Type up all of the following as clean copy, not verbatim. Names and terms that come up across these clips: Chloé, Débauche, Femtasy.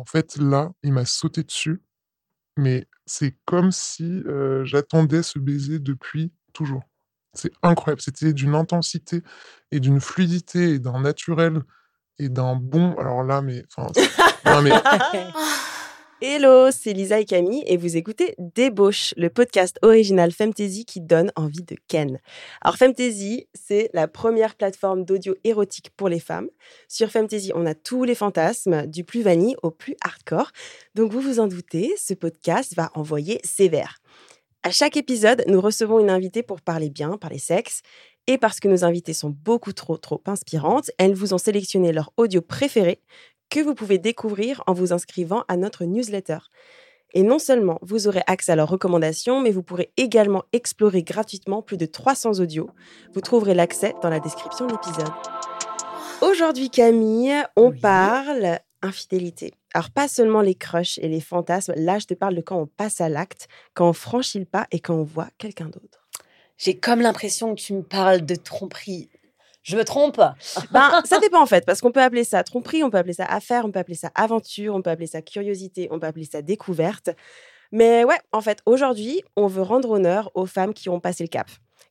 en fait, là, il m'a sauté dessus. Mais c'est comme si j'attendais ce baiser depuis toujours. C'est incroyable. C'était d'une intensité et d'une fluidité et d'un naturel et d'un bon... Alors là, mais... Enfin, non, mais... Hello, c'est Lisa et Camille et vous écoutez Débauche, le podcast original Femtasy qui donne envie de ken. Alors Femtasy, c'est la première plateforme d'audio érotique pour les femmes. Sur Femtasy, on a tous les fantasmes, du plus vanille au plus hardcore. Donc vous vous en doutez, ce podcast va envoyer sévère. À chaque épisode, nous recevons une invitée pour parler bien, parler sexe. Et parce que nos invités sont beaucoup trop inspirantes, elles vous ont sélectionné leur audio préféré que vous pouvez découvrir en vous inscrivant à notre newsletter. Et non seulement vous aurez accès à leurs recommandations, mais vous pourrez également explorer gratuitement plus de 300 audios. Vous trouverez l'accès dans la description de l'épisode. Aujourd'hui, Camille, on parle infidélité. Alors, pas seulement les crushs et les fantasmes. Là, je te parle de quand on passe à l'acte, quand on franchit le pas et quand on voit quelqu'un d'autre. J'ai comme l'impression que tu me parles de tromperie. Je me trompe? Ben, ça dépend en fait, parce qu'on peut appeler ça tromperie, on peut appeler ça affaire, on peut appeler ça aventure, on peut appeler ça curiosité, on peut appeler ça découverte. Mais ouais, en fait, aujourd'hui, on veut rendre honneur aux femmes qui ont passé le cap.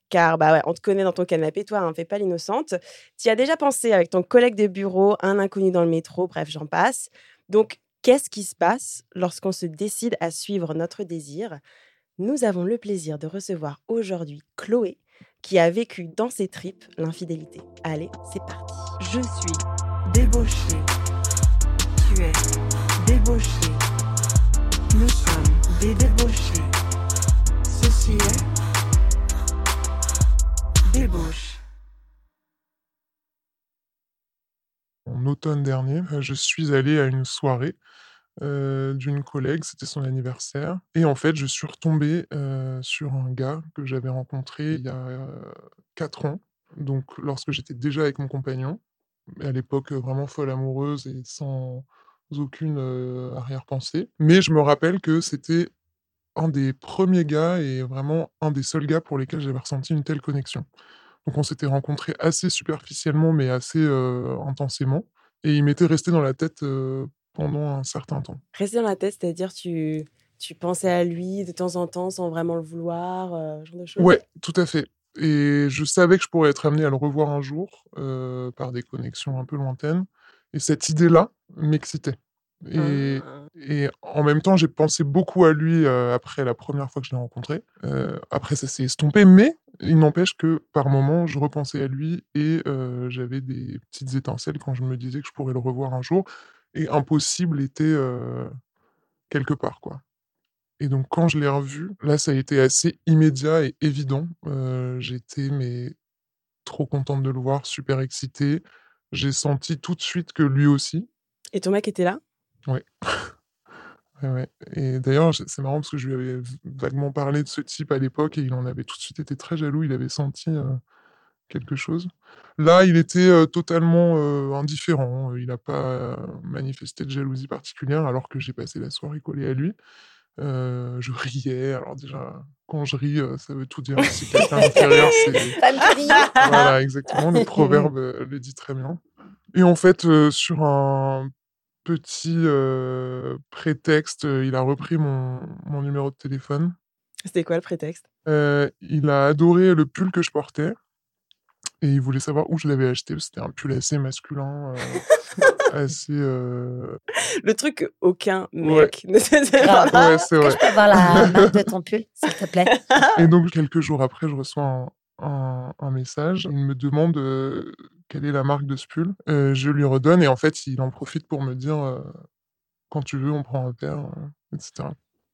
Car bah ouais, on te connaît dans ton canapé, toi, hein, fais pas l'innocente. T'y as déjà pensé avec ton collègue de bureau, un inconnu dans le métro, bref, j'en passe. Donc, qu'est-ce qui se passe lorsqu'on se décide à suivre notre désir? Nous avons le plaisir de recevoir aujourd'hui Chloé, qui a vécu dans ses tripes l'infidélité. Allez, c'est parti. Je suis débauchée. Tu es débauchée. Nous sommes des débauchés. Ceci est Débauche. En automne dernier, je suis allée à une soirée d'une collègue, c'était son anniversaire. Et en fait, je suis retombé sur un gars que j'avais rencontré il y a 4 ans, donc lorsque j'étais déjà avec mon compagnon, à l'époque vraiment folle amoureuse et sans aucune arrière-pensée. Mais je me rappelle que c'était un des premiers gars et vraiment un des seuls gars pour lesquels j'avais ressenti une telle connexion. Donc on s'était rencontrés assez superficiellement, mais assez intensément. Et il m'était resté dans la tête... pendant un certain temps. Rester dans la tête, c'est-à-dire tu pensais à lui de temps en temps sans vraiment le vouloir, ce genre de choses. Ouais, tout à fait. Et je savais que je pourrais être amené à le revoir un jour par des connexions un peu lointaines. Et cette idée-là m'excitait. Et en même temps, j'ai pensé beaucoup à lui après la première fois que je l'ai rencontré. Après, ça s'est estompé, mais il n'empêche que par moments, je repensais à lui et j'avais des petites étincelles quand je me disais que je pourrais le revoir un jour. Et impossible était quelque part, quoi. Et donc, quand je l'ai revu, là, ça a été assez immédiat et évident. J'étais trop contente de le voir, super excitée. J'ai senti tout de suite que lui aussi. Et ton mec était là ? Ouais. Ouais. Et d'ailleurs, c'est marrant parce que je lui avais vaguement parlé de ce type à l'époque et il en avait tout de suite été très jaloux. Il avait senti... quelque chose. Là, il était totalement indifférent. Il n'a pas manifesté de jalousie particulière alors que j'ai passé la soirée collée à lui. Je riais. Alors déjà, quand je ris, ça veut tout dire. Si quelqu'un me fait rire, c'est... Ça me rit. Voilà, exactement. Le proverbe le dit très bien. Et en fait, sur un petit prétexte, il a repris mon numéro de téléphone. C'était quoi le prétexte ? Il a adoré le pull que je portais. Et il voulait savoir où je l'avais acheté, parce que c'était un pull assez masculin, assez... Le truc aucun mec ne se grave. Ouais, c'est vrai. Est-ce que je peux avoir la marque de ton pull, s'il te plaît? Et donc, quelques jours après, je reçois un message. Il me demande quelle est la marque de ce pull. Je lui redonne, et en fait, il en profite pour me dire « Quand tu veux, on prend un verre etc. »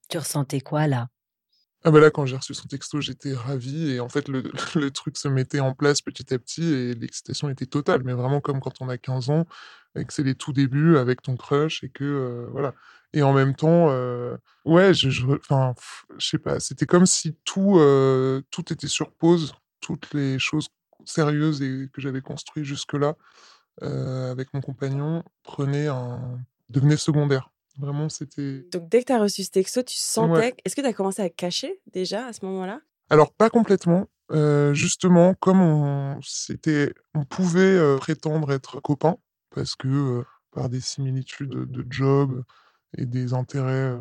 Tu ressentais quoi, là? Ah bah là, quand j'ai reçu son texto, j'étais ravi et en fait, le truc se mettait en place petit à petit et l'excitation était totale. Mais vraiment comme quand on a 15 ans et que c'est les tout débuts avec ton crush et que voilà. Et en même temps, ouais, je sais pas, c'était comme si tout était sur pause, toutes les choses sérieuses et que j'avais construites jusque-là avec mon compagnon devenaient secondaires. Vraiment, c'était... Donc, dès que tu as reçu ce texto, tu sentais... Ouais. Est-ce que tu as commencé à cacher, déjà, à ce moment-là ? Alors, pas complètement. Justement, comme on pouvait prétendre être copains, parce que par des similitudes de job, et des intérêts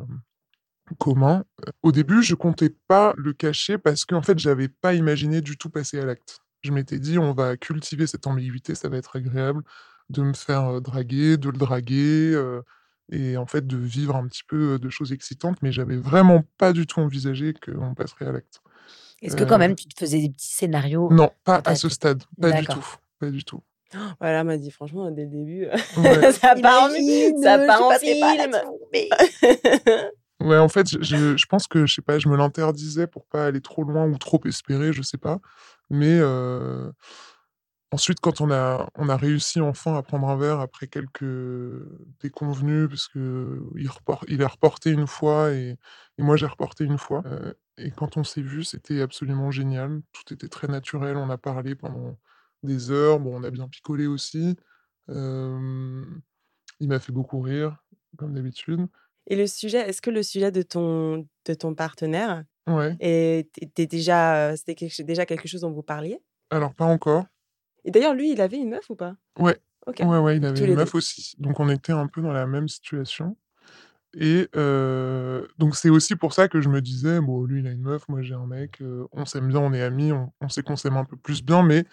communs. Au début, je comptais pas le cacher parce qu'en fait, j'avais pas imaginé du tout passer à l'acte. Je m'étais dit, on va cultiver cette ambiguïté, ça va être agréable de me faire draguer, de le draguer, et en fait de vivre un petit peu de choses excitantes, mais j'avais vraiment pas du tout envisagé qu'on passerait à l'acte. Est-ce que quand même tu te faisais des petits scénarios? Non, pas à ce stade, pas du tout, pas du tout. Voilà, m'a dit franchement dès le début, ouais. ça part en film. Ouais, en fait, je pense que, je sais pas, je me l'interdisais pour pas aller trop loin ou trop espérer, je sais pas. Mais ensuite, quand on a réussi enfin à prendre un verre après quelques déconvenues, parce qu'il a reporté une fois et moi j'ai reporté une fois. Et quand on s'est vu, c'était absolument génial. Tout était très naturel. On a parlé pendant des heures. Bon, on a bien picolé aussi. Il m'a fait beaucoup rire, comme d'habitude. Et le sujet, est-ce que le sujet de ton partenaire, ouais, c'était déjà quelque chose dont vous parliez? Alors, pas encore. Et d'ailleurs, lui, il avait une meuf ou pas? Ouais. Okay. Ouais, il avait une meuf aussi. Donc, on était un peu dans la même situation. Et donc, c'est aussi pour ça que je me disais, bon, lui, il a une meuf, moi, j'ai un mec, on s'aime bien, on est amis, on sait qu'on s'aime un peu plus bien, mais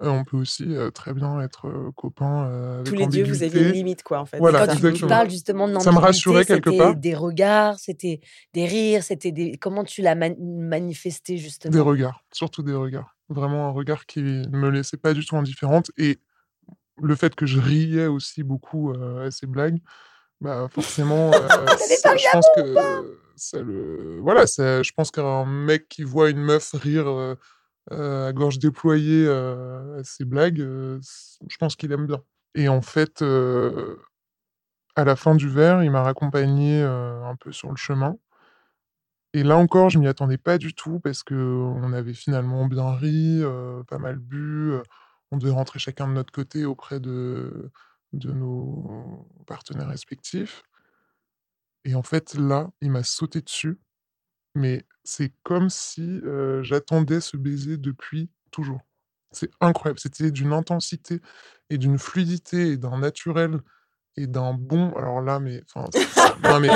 on peut aussi très bien être copains avec ambiguïté. Tous les deux, vous aviez une limite, quoi, en fait. Voilà, quand tu nous parles justement de l'ambiguïté, ça me rassurait quelque part. C'était des regards, c'était des rires, c'était des... Comment tu l'as manifesté, justement? Des regards, surtout des regards. Vraiment un regard qui ne me laissait pas du tout indifférente. Et le fait que je riais aussi beaucoup à ces blagues, bah forcément, je pense qu'un mec qui voit une meuf rire... à gorge déployée à ses blagues, je pense qu'il aime bien. Et en fait, à la fin du verre, il m'a raccompagné un peu sur le chemin. Et là encore, je m'y attendais pas du tout parce qu'on avait finalement bien ri, pas mal bu. On devait rentrer chacun de notre côté auprès de nos partenaires respectifs. Et en fait, là, il m'a sauté dessus. Mais c'est comme si j'attendais ce baiser depuis toujours. C'est incroyable. C'était d'une intensité et d'une fluidité et d'un naturel et d'un bon... Alors là, mais... Non, mais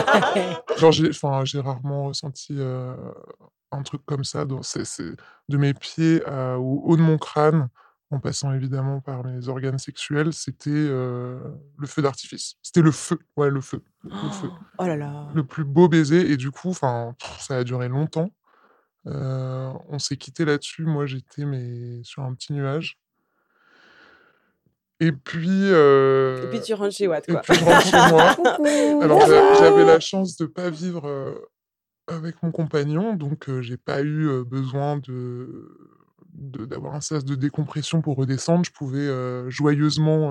genre, j'ai rarement ressenti un truc comme ça. Donc, c'est de mes pieds au haut de mon crâne, en passant évidemment par mes organes sexuels, c'était le feu d'artifice. C'était le feu, ouais, le feu. Le feu. Oh là là. Le plus beau baiser, et du coup, ça a duré longtemps. On s'est quitté là-dessus, moi j'étais sur un petit nuage. Et puis... tu rentres chez Watt, quoi. Et puis je rentre chez moi. Alors j'avais la chance de ne pas vivre avec mon compagnon, donc j'ai pas eu besoin d'avoir un sas de décompression pour redescendre, je pouvais joyeusement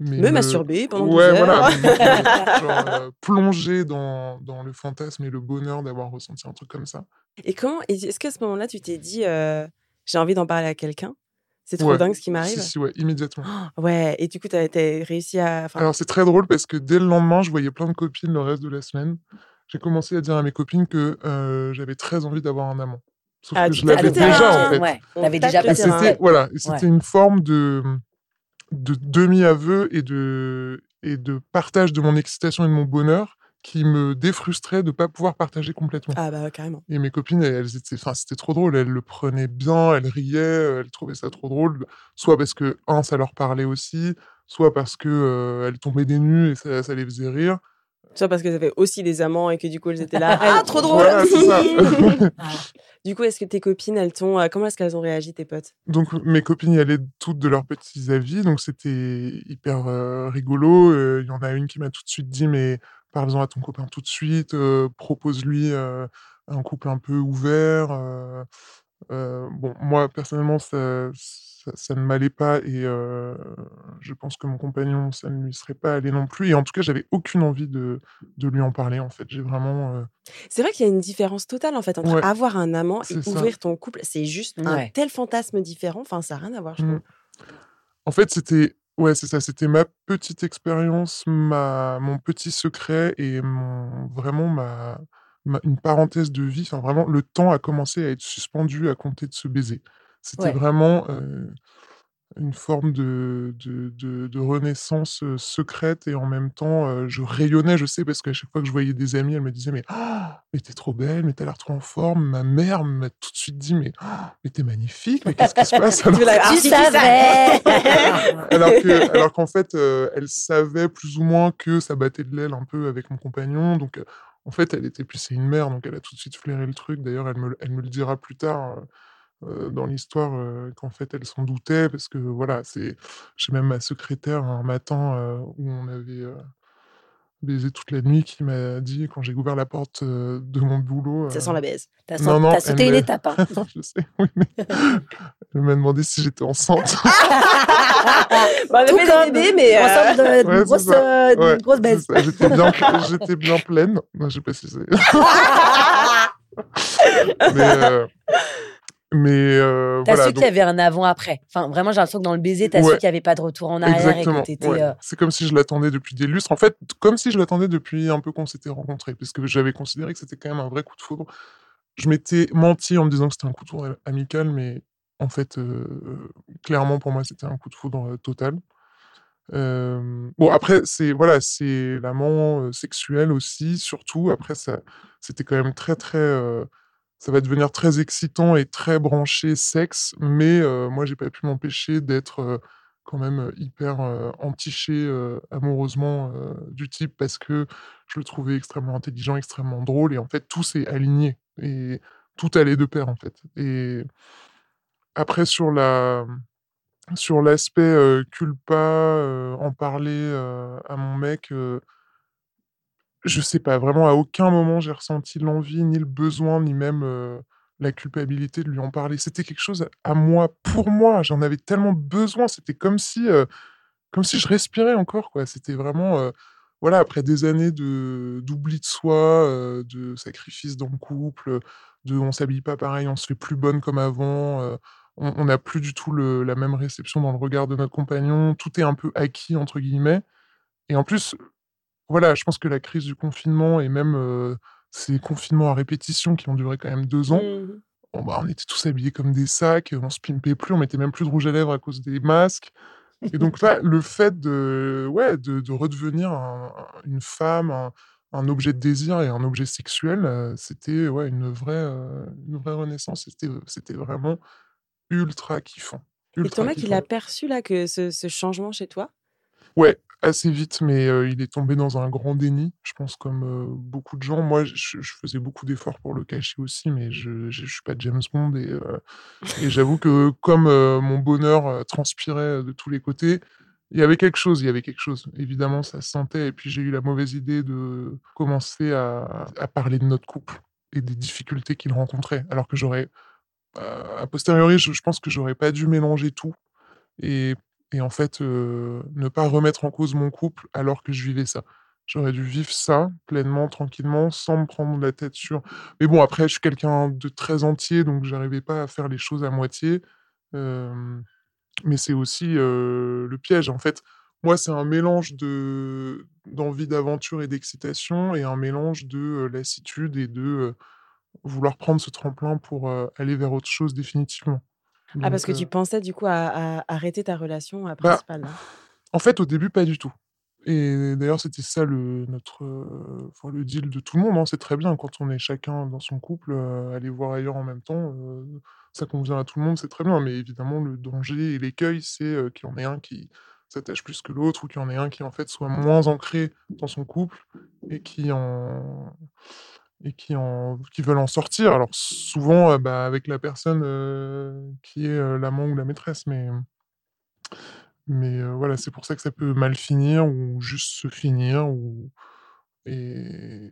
me masturber pendant 2 heures. Voilà, genre, plonger dans le fantasme et le bonheur d'avoir ressenti un truc comme ça. Et comment est-ce qu'à ce moment-là, tu t'es dit j'ai envie d'en parler à quelqu'un? C'est trop dingue ce qui m'arrive. Si, ouais, immédiatement. Oh, ouais, et du coup, tu as réussi à... Alors, c'est très drôle parce que dès le lendemain, je voyais plein de copines le reste de la semaine. J'ai commencé à dire à mes copines que j'avais très envie d'avoir un amant. Sauf que je l'avais déjà, en fait. Ouais, on l'avait déjà passé. C'était une forme de demi-aveu et de partage de mon excitation et de mon bonheur qui me défrustrait de ne pas pouvoir partager complètement. Ah bah, carrément. Et mes copines, elles étaient, c'était trop drôle. Elles le prenaient bien, elles riaient, elles trouvaient ça trop drôle. Soit parce que, ça leur parlait aussi, soit parce qu'elles tombaient des nues et ça les faisait rire. Soit parce qu'elles avaient aussi des amants et que du coup, elles étaient là. Ah, trop drôle! Voilà, c'est ça. Du coup, est-ce que tes copines, comment est-ce qu'elles ont réagi, tes potes? Donc, mes copines y allaient toutes de leurs petits avis, donc c'était hyper rigolo. Il y en a une qui m'a tout de suite dit, mais parle-en à ton copain tout de suite, propose-lui un couple un peu ouvert. Bon, moi, personnellement, ça ne m'allait pas et je pense que mon compagnon, ça ne lui serait pas allé non plus. Et en tout cas, j'avais aucune envie de lui en parler, en fait. J'ai vraiment... C'est vrai qu'il y a une différence totale, en fait, entre avoir un amant et ouvrir ton couple. C'est juste un tel fantasme différent. Enfin, ça n'a rien à voir, je trouve. En fait, c'était... Ouais, c'est ça. C'était ma petite expérience, mon petit secret et vraiment une parenthèse de vie. Enfin, vraiment, le temps a commencé à être suspendu à compter de ce baiser. C'était vraiment une forme de renaissance secrète, et en même temps, je rayonnais, je sais, parce qu'à chaque fois que je voyais des amis, elles me disaient « mais t'es trop belle, mais t'as l'air trop en forme ». Ma mère m'a tout de suite dit « mais t'es magnifique, mais qu'est-ce qui se passe ?» Alors qu'en fait, elle savait plus ou moins que ça battait de l'aile un peu avec mon compagnon, donc en fait, elle était pissée une mère, donc elle a tout de suite flairé le truc. D'ailleurs, elle me le dira plus tard dans l'histoire qu'en fait, elle s'en doutait, parce que voilà, j'ai même ma secrétaire un matin où on avait baisé toute la nuit qui m'a dit, quand j'ai ouvert la porte de mon boulot... Ça sent la baise. T'as sauté une étape. Hein. Je sais, oui, mais elle m'a demandé si j'étais enceinte. Bah, tout comme bébé, mais enceinte d'une grosse baise. J'étais bien pleine. Non, je sais pas si c'est... Mais t'as su qu'il y avait un avant-après. Enfin, vraiment, j'ai l'impression que dans le baiser, t'as su qu'il n'y avait pas de retour en arrière. Exactement, et que t'étais, c'est comme si je l'attendais depuis des lustres. En fait, comme si je l'attendais depuis un peu qu'on s'était rencontrés, parce que j'avais considéré que c'était quand même un vrai coup de foudre. Je m'étais menti en me disant que c'était un coup de foudre amical, mais en fait, clairement, pour moi, c'était un coup de foudre total. Bon, après, c'est l'amant sexuel aussi, surtout. Après, ça, c'était quand même très, très... ça va devenir très excitant et très branché sexe, mais moi, j'ai pas pu m'empêcher d'être quand même hyper entiché amoureusement du type, parce que je le trouvais extrêmement intelligent, extrêmement drôle, et en fait, tout s'est aligné, et tout allait de pair, en fait. Et après, sur l'aspect culpa, en parler à mon mec... je sais pas, vraiment, à aucun moment, j'ai ressenti l'envie, ni le besoin, ni même la culpabilité de lui en parler. C'était quelque chose à moi, pour moi. J'en avais tellement besoin. C'était comme si je respirais encore, quoi. C'était vraiment... voilà, après des années d'oubli de soi, de sacrifice dans le couple, de on s'habille pas pareil, on se fait plus bonne comme avant, on n'a plus du tout la même réception dans le regard de notre compagnon. Tout est un peu acquis, entre guillemets. Et en plus... Voilà, je pense que la crise du confinement et même ces confinements à répétition qui ont duré quand même 2 ans, on était tous habillés comme des sacs, on se pimpait plus, on mettait même plus de rouge à lèvres à cause des masques. Et donc là, le fait de redevenir une femme, un objet de désir et un objet sexuel, c'était une vraie renaissance. C'était vraiment ultra kiffant. Et ton mec, il a perçu là que ce changement chez toi? Ouais, assez vite, mais il est tombé dans un grand déni, je pense, comme beaucoup de gens. Moi, je faisais beaucoup d'efforts pour le cacher aussi, mais je ne suis pas James Bond. Et j'avoue que comme mon bonheur transpirait de tous les côtés, il y avait quelque chose. Évidemment, ça se sentait. Et puis, j'ai eu la mauvaise idée de commencer à parler de notre couple et des difficultés qu'il rencontrait. Alors que j'aurais... a posteriori, je pense que je n'aurais pas dû mélanger tout. Et en fait, ne pas remettre en cause mon couple alors que je vivais ça. J'aurais dû vivre ça pleinement, tranquillement, sans me prendre la tête sur... Mais bon, après, je suis quelqu'un de très entier, donc je n'arrivais pas à faire les choses à moitié. Mais c'est aussi le piège. En fait, moi, c'est un mélange d'envie d'aventure et d'excitation, et un mélange de lassitude et de vouloir prendre ce tremplin pour aller vers autre chose définitivement. Donc, parce que tu pensais du coup à arrêter ta relation principale. Bah, en fait, au début, pas du tout. Et d'ailleurs, c'était ça le deal de tout le monde. Hein. C'est très bien, quand on est chacun dans son couple, aller voir ailleurs en même temps, ça convient à tout le monde, c'est très bien. Mais évidemment, le danger et l'écueil, c'est qu'il y en ait un qui s'attache plus que l'autre, ou qu'il y en ait un qui, en fait, soit moins ancré dans son couple et qui veulent en sortir. Alors souvent avec la personne qui est l'amant ou la maîtresse, mais voilà, c'est pour ça que ça peut mal finir ou juste se finir, et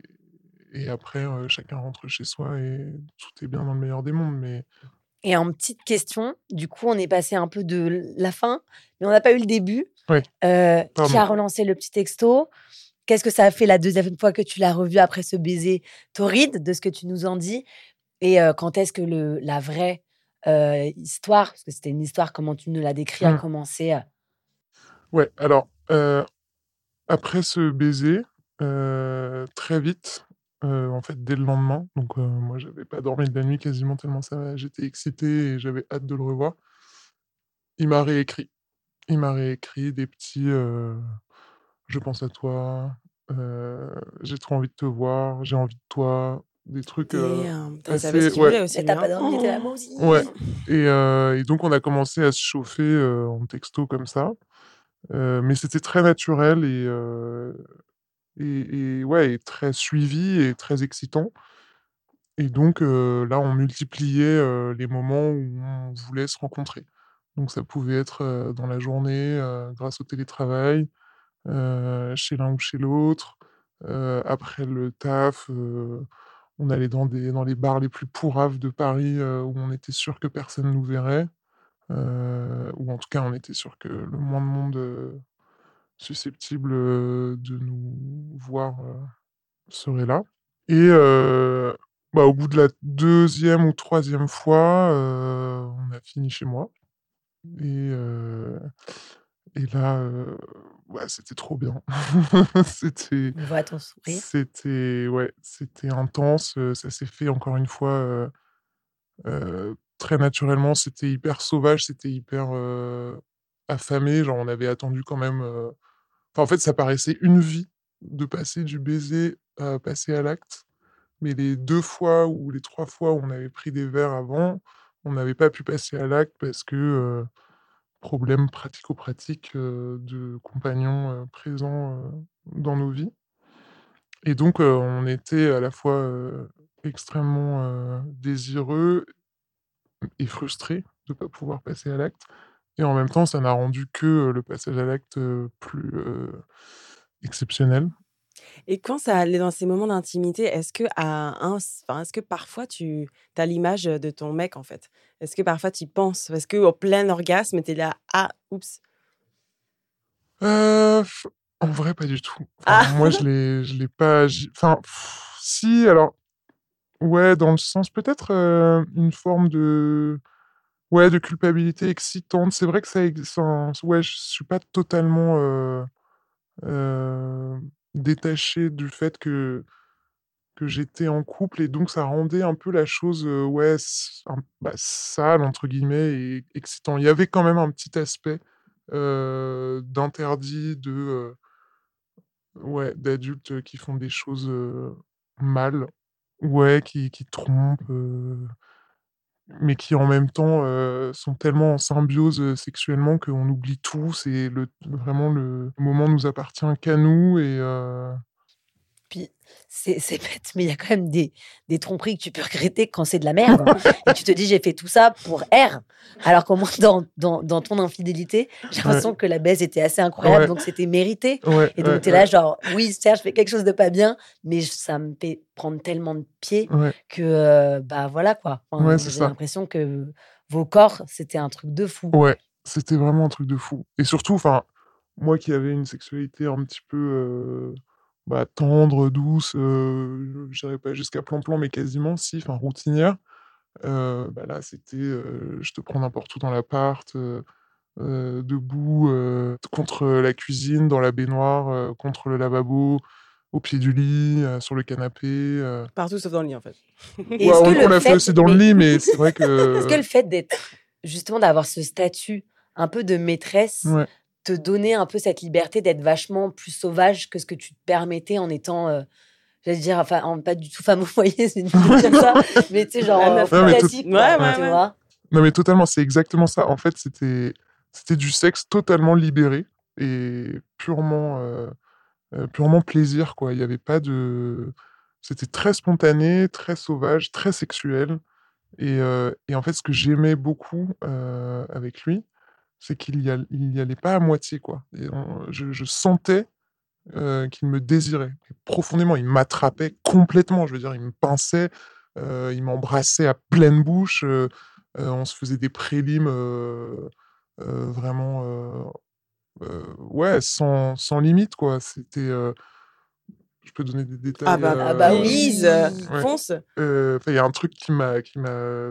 après chacun rentre chez soi et tout est bien dans le meilleur des mondes. Mais... Et en petite question, du coup, on est passé un peu de la fin, mais on n'a pas eu le début. Oui. Qui a relancé le petit texto? Qu'est-ce que ça a fait la deuxième fois que tu l'as revu après ce baiser torride, de ce que tu nous en dis? Et quand est-ce que la vraie histoire, parce que c'était une histoire, comment tu nous l'as décrit, a commencé? Ouais, alors, après ce baiser, très vite, en fait, dès le lendemain, donc moi, je n'avais pas dormi de la nuit quasiment tellement ça, j'étais excité et j'avais hâte de le revoir. Il m'a réécrit des petits je pense à toi, j'ai trop envie de te voir, j'ai envie de toi, des trucs assez... Ouais. Aussi, t'as pas dormi, t'es là, moi aussi. Ouais. Et donc on a commencé à se chauffer en texto comme ça, mais c'était très naturel et ouais, et très suivi et très excitant. Et donc là on multipliait les moments où on voulait se rencontrer. Donc ça pouvait être dans la journée, grâce au télétravail, chez l'un ou chez l'autre. Après le taf, on allait dans les bars les plus pourraves de Paris où on était sûr que personne nous verrait. Ou en tout cas, on était sûr que le moins de monde susceptible de nous voir serait là. Et au bout de la deuxième ou troisième fois, on a fini chez moi. Et là, c'était trop bien. C'était... On voit ton sourire. C'était intense. Ça s'est fait, encore une fois, très naturellement. C'était hyper sauvage, c'était hyper affamé. Genre, on avait attendu quand même... Enfin, en fait, ça paraissait une vie de passer du baiser à passer à l'acte. Mais les deux fois ou les trois fois où on avait pris des verres avant... On n'avait pas pu passer à l'acte parce que problème pratico-pratique de compagnons présents dans nos vies. Et donc, on était à la fois extrêmement désireux et frustrés de ne pas pouvoir passer à l'acte. Et en même temps, ça n'a rendu que le passage à l'acte plus exceptionnel. Et quand ça allait dans ces moments d'intimité, est-ce que parfois tu as l'image de ton mec en fait ? Est-ce que parfois tu y penses ? Parce qu'au plein orgasme, t'es là, en vrai, pas du tout. Moi, je l'ai pas... dans le sens peut-être une forme de... Ouais, de culpabilité excitante. C'est vrai que ça... je suis pas totalement... détaché du fait que j'étais en couple, et donc ça rendait un peu la chose sale entre guillemets et excitant. Il y avait quand même un petit aspect d'interdit d'adultes qui font des choses mal, qui trompent, mais qui en même temps sont tellement en symbiose sexuellement qu'on oublie tout. C'est vraiment le moment nous appartient qu'à nous. Et puis c'est bête, mais il y a quand même des tromperies que tu peux regretter quand c'est de la merde. Et tu te dis, j'ai fait tout ça pour R. Alors qu'au moins dans ton infidélité, j'ai l'impression que la baisse était assez incroyable, donc c'était mérité. Et donc t'es là genre, oui Serge, je fais quelque chose de pas bien, mais ça me fait prendre tellement de pieds que j'ai l'impression que vos corps, c'était un truc de fou. Ouais, c'était vraiment un truc de fou. Et surtout, moi qui avais une sexualité un petit peu... tendre, douce, je n'irai pas jusqu'à plan-plan, mais quasiment, routinière. Là, c'était je te prends n'importe où dans l'appart, debout, contre la cuisine, dans la baignoire, contre le lavabo, au pied du lit, sur le canapé. Partout sauf dans le lit, en fait. On l'a fait aussi dans le lit, mais c'est vrai que... Est-ce que le fait d'avoir ce statut un peu de maîtresse... Ouais. Te donner un peu cette liberté d'être vachement plus sauvage que ce que tu te permettais en étant, pas du tout femme au foyer, c'est une chose comme ça, mais tu sais, genre, classique. Tu vois. Non, mais totalement, c'est exactement ça. En fait, c'était du sexe totalement libéré et purement plaisir, quoi. Il n'y avait pas de... C'était très spontané, très sauvage, très sexuel. Et en fait, ce que j'aimais beaucoup avec lui, c'est qu'il n'y allait pas à moitié, quoi. Et je sentais qu'il me désirait. Et profondément, il m'attrapait complètement. Je veux dire, il me pinçait, il m'embrassait à pleine bouche. On se faisait des prélimes vraiment... sans limite, quoi. C'était... je peux donner des détails. Lise, fonce. Il y a un truc qui m'a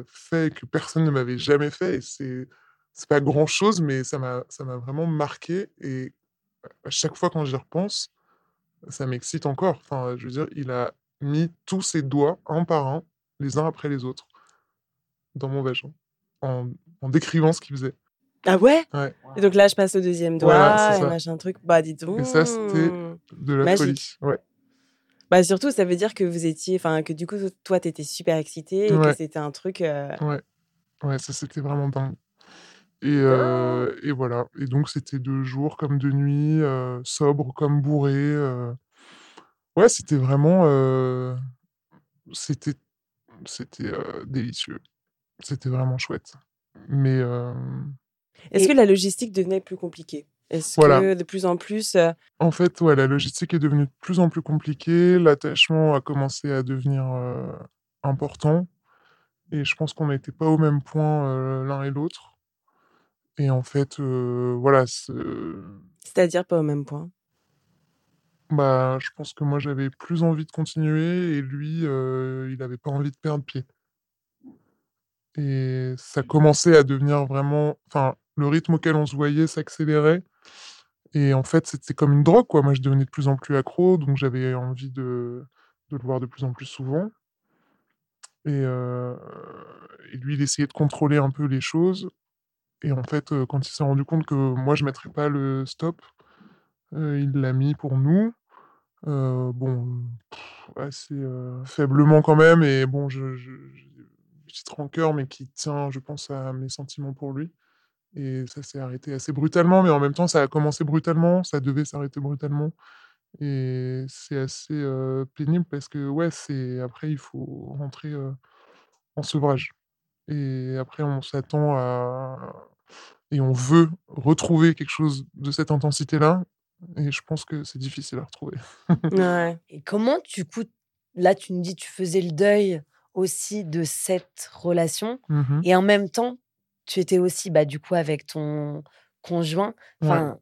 fait que personne ne m'avait jamais fait, et c'est pas grand chose, mais ça m'a vraiment marqué, et à chaque fois quand j'y repense, ça m'excite encore. Enfin, je veux dire, il a mis tous ses doigts, un par un, les uns après les autres, dans mon vagin, en décrivant ce qu'il faisait. Ah ouais, ouais. Et donc là, je passe au deuxième doigt, voilà, et machin truc. Bah, dis donc. Et ça, c'était de la folie. Ouais. Bah, surtout, ça veut dire que vous étiez... Enfin, que du coup, toi, t'étais super excitée et que c'était un truc... Ouais. Ouais, ça, c'était vraiment dingue. Et voilà. Et donc, c'était de jour comme de nuit, sobre comme bourré. Ouais, c'était vraiment... C'était délicieux. C'était vraiment chouette. Mais... Est-ce que la logistique devenait plus compliquée ? Est-ce que de plus en plus... En fait, la logistique est devenue de plus en plus compliquée. L'attachement a commencé à devenir important. Et je pense qu'on n'était pas au même point l'un et l'autre. Et en fait, C'est-à-dire pas au même point ? Bah, je pense que moi, j'avais plus envie de continuer. Et lui, il n'avait pas envie de perdre pied. Et ça commençait à devenir vraiment... Enfin, le rythme auquel on se voyait s'accélérait. Et en fait, c'était comme une drogue, quoi. Moi, je devenais de plus en plus accro, donc j'avais envie de le voir de plus en plus souvent. Et lui, il essayait de contrôler un peu les choses. Et en fait, quand il s'est rendu compte que moi, je ne mettrais pas le stop, il l'a mis pour nous. Assez faiblement quand même. Et bon, j'ai une petite rancœur, mais qui tient, je pense, à mes sentiments pour lui. Et ça s'est arrêté assez brutalement, mais en même temps, ça a commencé brutalement, ça devait s'arrêter brutalement. Et c'est assez pénible parce que, après, il faut rentrer en sevrage. Et après, on s'attend à... Et on veut retrouver quelque chose de cette intensité-là. Et je pense que c'est difficile à retrouver. Ouais. Et comment, du coup, là, tu nous dis tu faisais le deuil aussi de cette relation. Mm-hmm. Et en même temps, tu étais aussi, du coup, avec ton conjoint. Enfin,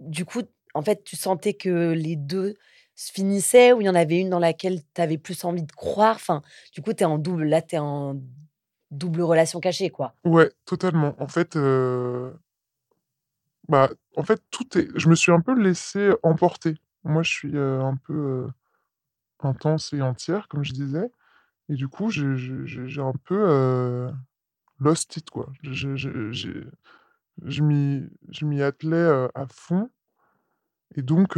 du coup, en fait, tu sentais que les deux se finissaient ou il y en avait une dans laquelle tu avais plus envie de croire. Enfin, du coup, tu es en double relation cachée, quoi. Ouais, totalement. En fait, tout est... Je me suis un peu laissé emporter. Moi, je suis un peu intense et entière, comme je disais. Et du coup, j'ai un peu... lost it, quoi. Je m'y attelais à fond. Et donc,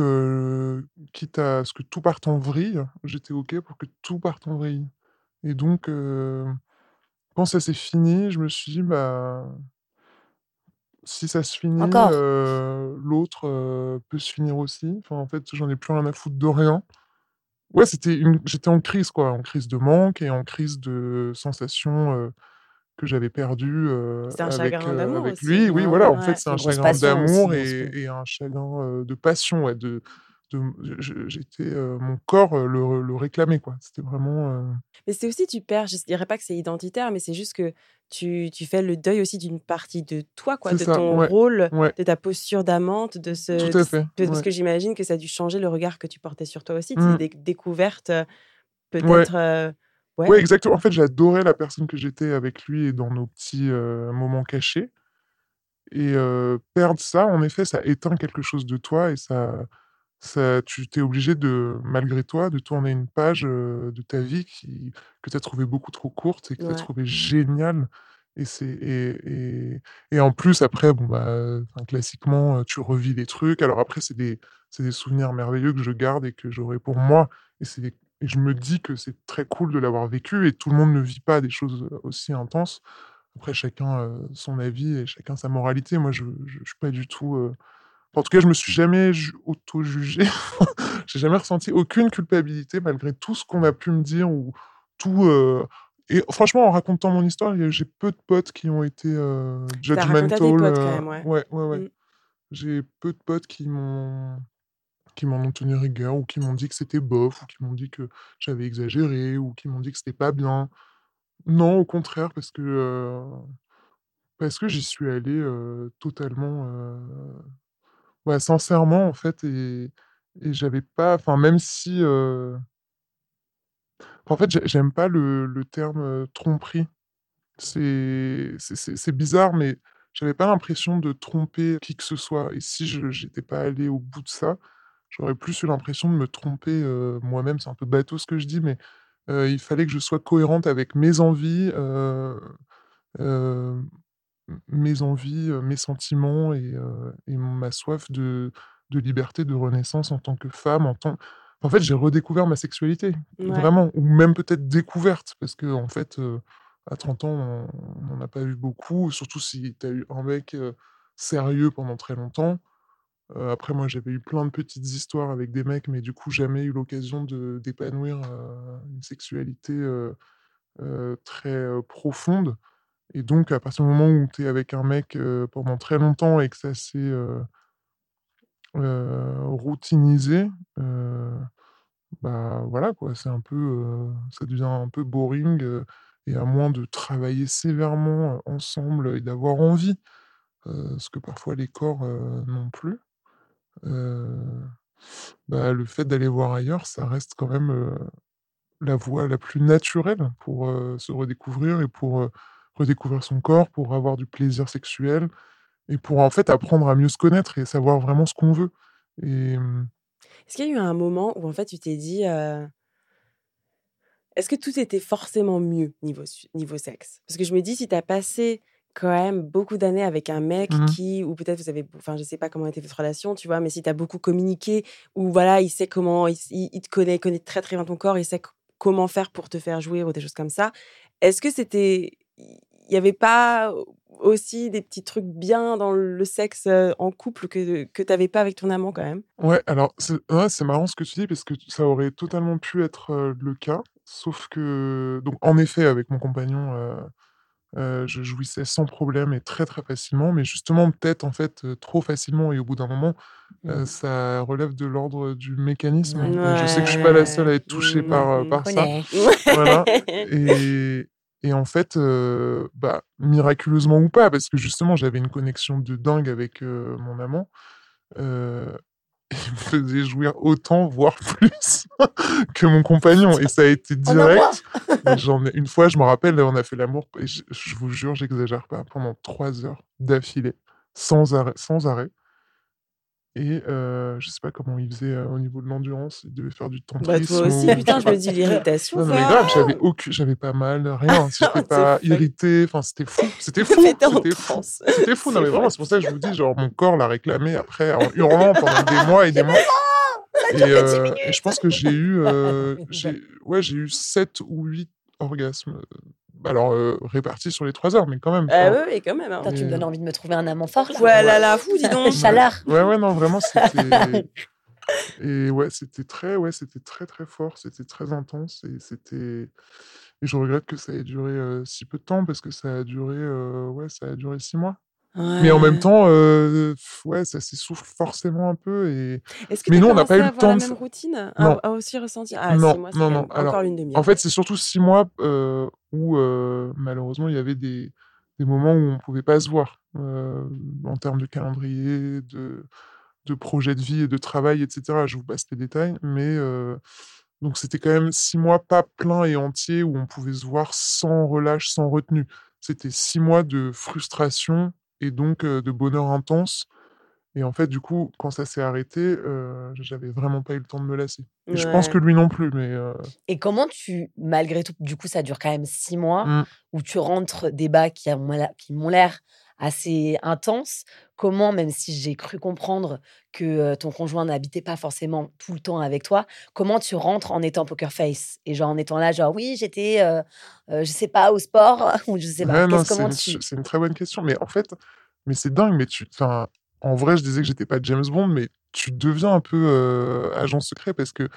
quitte à ce que tout parte en vrille, j'étais OK pour que tout parte en vrille. Et donc, quand ça s'est fini, je me suis dit, si ça se finit, l'autre peut se finir aussi. Enfin, en fait, j'en ai plus rien à foutre de rien. Ouais, j'étais en crise, quoi. En crise de manque et en crise de sensation... que j'avais perdu avec lui. Aussi, oui, voilà, en fait, c'est un chagrin d'amour aussi, et un chagrin de passion. Ouais, j'étais, mon corps le réclamait, quoi. C'était vraiment... Mais c'est aussi, tu perds, je ne dirais pas que c'est identitaire, mais c'est juste que tu fais le deuil aussi d'une partie de toi, quoi, ton rôle, de ta posture d'amante, parce que j'imagine que ça a dû changer le regard que tu portais sur toi aussi. C'est des découvertes peut-être... Ouais, exactement. En fait, j'adorais la personne que j'étais avec lui et dans nos petits moments cachés. Et perdre ça, en effet, ça éteint quelque chose de toi et ça tu t'es obligé de, malgré toi, de tourner une page de ta vie que tu as trouvée beaucoup trop courte et que tu as trouvée géniale. Et en plus, après, classiquement, tu revis des trucs. Alors après, c'est des souvenirs merveilleux que je garde et que j'aurai pour moi. Et c'est des... Et je me dis que c'est très cool de l'avoir vécu et tout le monde ne vit pas des choses aussi intenses. Après, chacun son avis et chacun sa moralité. Moi, je suis pas du tout... En tout cas, je me suis jamais auto-jugé. J'ai jamais ressenti aucune culpabilité malgré tout ce qu'on a pu me dire ou tout... Et franchement, en racontant mon histoire, j'ai peu de potes qui ont été judgmental. T'as raconté à des potes quand même, ouais. Mm. J'ai peu de potes qui m'en ont tenu rigueur, ou qui m'ont dit que c'était bof, ou qui m'ont dit que j'avais exagéré, ou qui m'ont dit que c'était pas bien. Non, au contraire, parce que j'y suis allé totalement sincèrement, en fait, et j'avais pas... Enfin, même si... En fait, j'aime pas le terme tromperie. C'est bizarre, mais j'avais pas l'impression de tromper qui que ce soit. Et si j'étais pas allé au bout de ça... J'aurais plus eu l'impression de me tromper moi-même. C'est un peu bateau ce que je dis, mais il fallait que je sois cohérente avec mes envies, mes envies, mes sentiments et ma soif de liberté, de renaissance en tant que femme. En fait, j'ai redécouvert ma sexualité, vraiment, ou même peut-être découverte, parce que en fait, à 30 ans, on n'en a pas eu beaucoup, surtout si tu as eu un mec sérieux pendant très longtemps. Après, moi, j'avais eu plein de petites histoires avec des mecs, mais du coup, jamais eu l'occasion d'épanouir une sexualité très profonde. Et donc, à partir du moment où tu es avec un mec pendant très longtemps et que ça s'est routinisé, bah voilà quoi, c'est un peu, ça devient un peu boring. Et à moins de travailler sévèrement ensemble et d'avoir envie, ce que parfois les corps n'ont plus, bah, le fait d'aller voir ailleurs, ça reste quand même la voie la plus naturelle pour se redécouvrir et pour redécouvrir son corps, pour avoir du plaisir sexuel et pour en fait apprendre à mieux se connaître et savoir vraiment ce qu'on veut. Et... Est-ce qu'il y a eu un moment où en fait tu t'es dit... Est-ce que tout était forcément mieux niveau sexe? Parce que je me dis, si tu as passé quand même beaucoup d'années avec un mec qui, ou peut-être vous avez, enfin, je sais pas comment était votre relation, tu vois, mais si tu as beaucoup communiqué, ou voilà, il sait comment, il te connaît, il connaît très très bien ton corps, il sait comment faire pour te faire jouir ou des choses comme ça. Est-ce que c'était, il y avait pas aussi des petits trucs bien dans le sexe en couple que tu n'avais pas avec ton amant quand même? Ouais, alors c'est marrant ce que tu dis, parce que ça aurait totalement pu être le cas. Sauf que, donc, en effet, avec mon compagnon, je jouissais sans problème et très, très facilement. Mais justement, peut-être, en fait, trop facilement. Et au bout d'un moment, ça relève de l'ordre du mécanisme. Ouais. Je sais que je ne suis pas la seule à être touchée par ça. Voilà. Et en fait, bah, miraculeusement ou pas, parce que justement, j'avais une connexion de dingue avec mon amant. Il me faisait jouir autant, voire plus, que mon compagnon. Et ça a été direct. Une fois, je me rappelle, on a fait l'amour, et je vous jure, j'exagère pas, pendant 3 heures d'affilée, sans arrêt. Et je sais pas comment il faisait au niveau de l'endurance, il devait faire du tantrisme. Bah toi aussi, putain, je me dis l'irritation. Non, mais grave, j'avais pas mal, rien, j'étais pas irrité, enfin c'était fou, non mais vraiment, c'est pour ça que je vous dis, genre mon corps l'a réclamé après en hurlant pendant des mois et des mois. Et je pense que j'ai eu 7 ou 8 orgasmes. Alors, réparti sur les 3 heures, mais quand même. Oui, quand même. Hein. Attends, tu me donnes envie de me trouver un amant fort, là. Ouais, là, fou, dis donc. Chalard. Ouais, non, vraiment, c'était... Et ouais, c'était très, très fort, c'était très intense, et je regrette que ça ait duré si peu de temps, parce que ça a duré 6 mois. Ouais. Mais en même temps, ça s'essouffle forcément un peu. Et... Est-ce que mais non, on n'a pas eu le temps. La même routine a aussi ressenti. Ah, non, 6 mois, c'est non. Encore alors, une demi-heure. En fait, c'est surtout 6 mois où malheureusement il y avait des moments où on pouvait pas se voir en termes de calendrier, de projet de vie et de travail, etc. Je vous passe les détails, mais donc c'était quand même 6 mois pas pleins et entiers où on pouvait se voir sans relâche, sans retenue. C'était 6 mois de frustration. Et donc de bonheur intense. Et en fait, du coup, quand ça s'est arrêté, j'avais vraiment pas eu le temps de me lasser. Et je pense que lui non plus, mais... Et comment tu, malgré tout, du coup, ça dure quand même 6 mois, où tu rentres des bas qui m'ont l'air assez intenses. Comment, même si j'ai cru comprendre que ton conjoint n'habitait pas forcément tout le temps avec toi, comment tu rentres en étant poker face et genre en étant là, genre oui, j'étais, je sais pas, au sport ou je sais pas. C'est une très bonne question, mais en fait, mais c'est dingue, mais en vrai, je disais que j'étais pas James Bond, mais tu deviens un peu agent secret parce que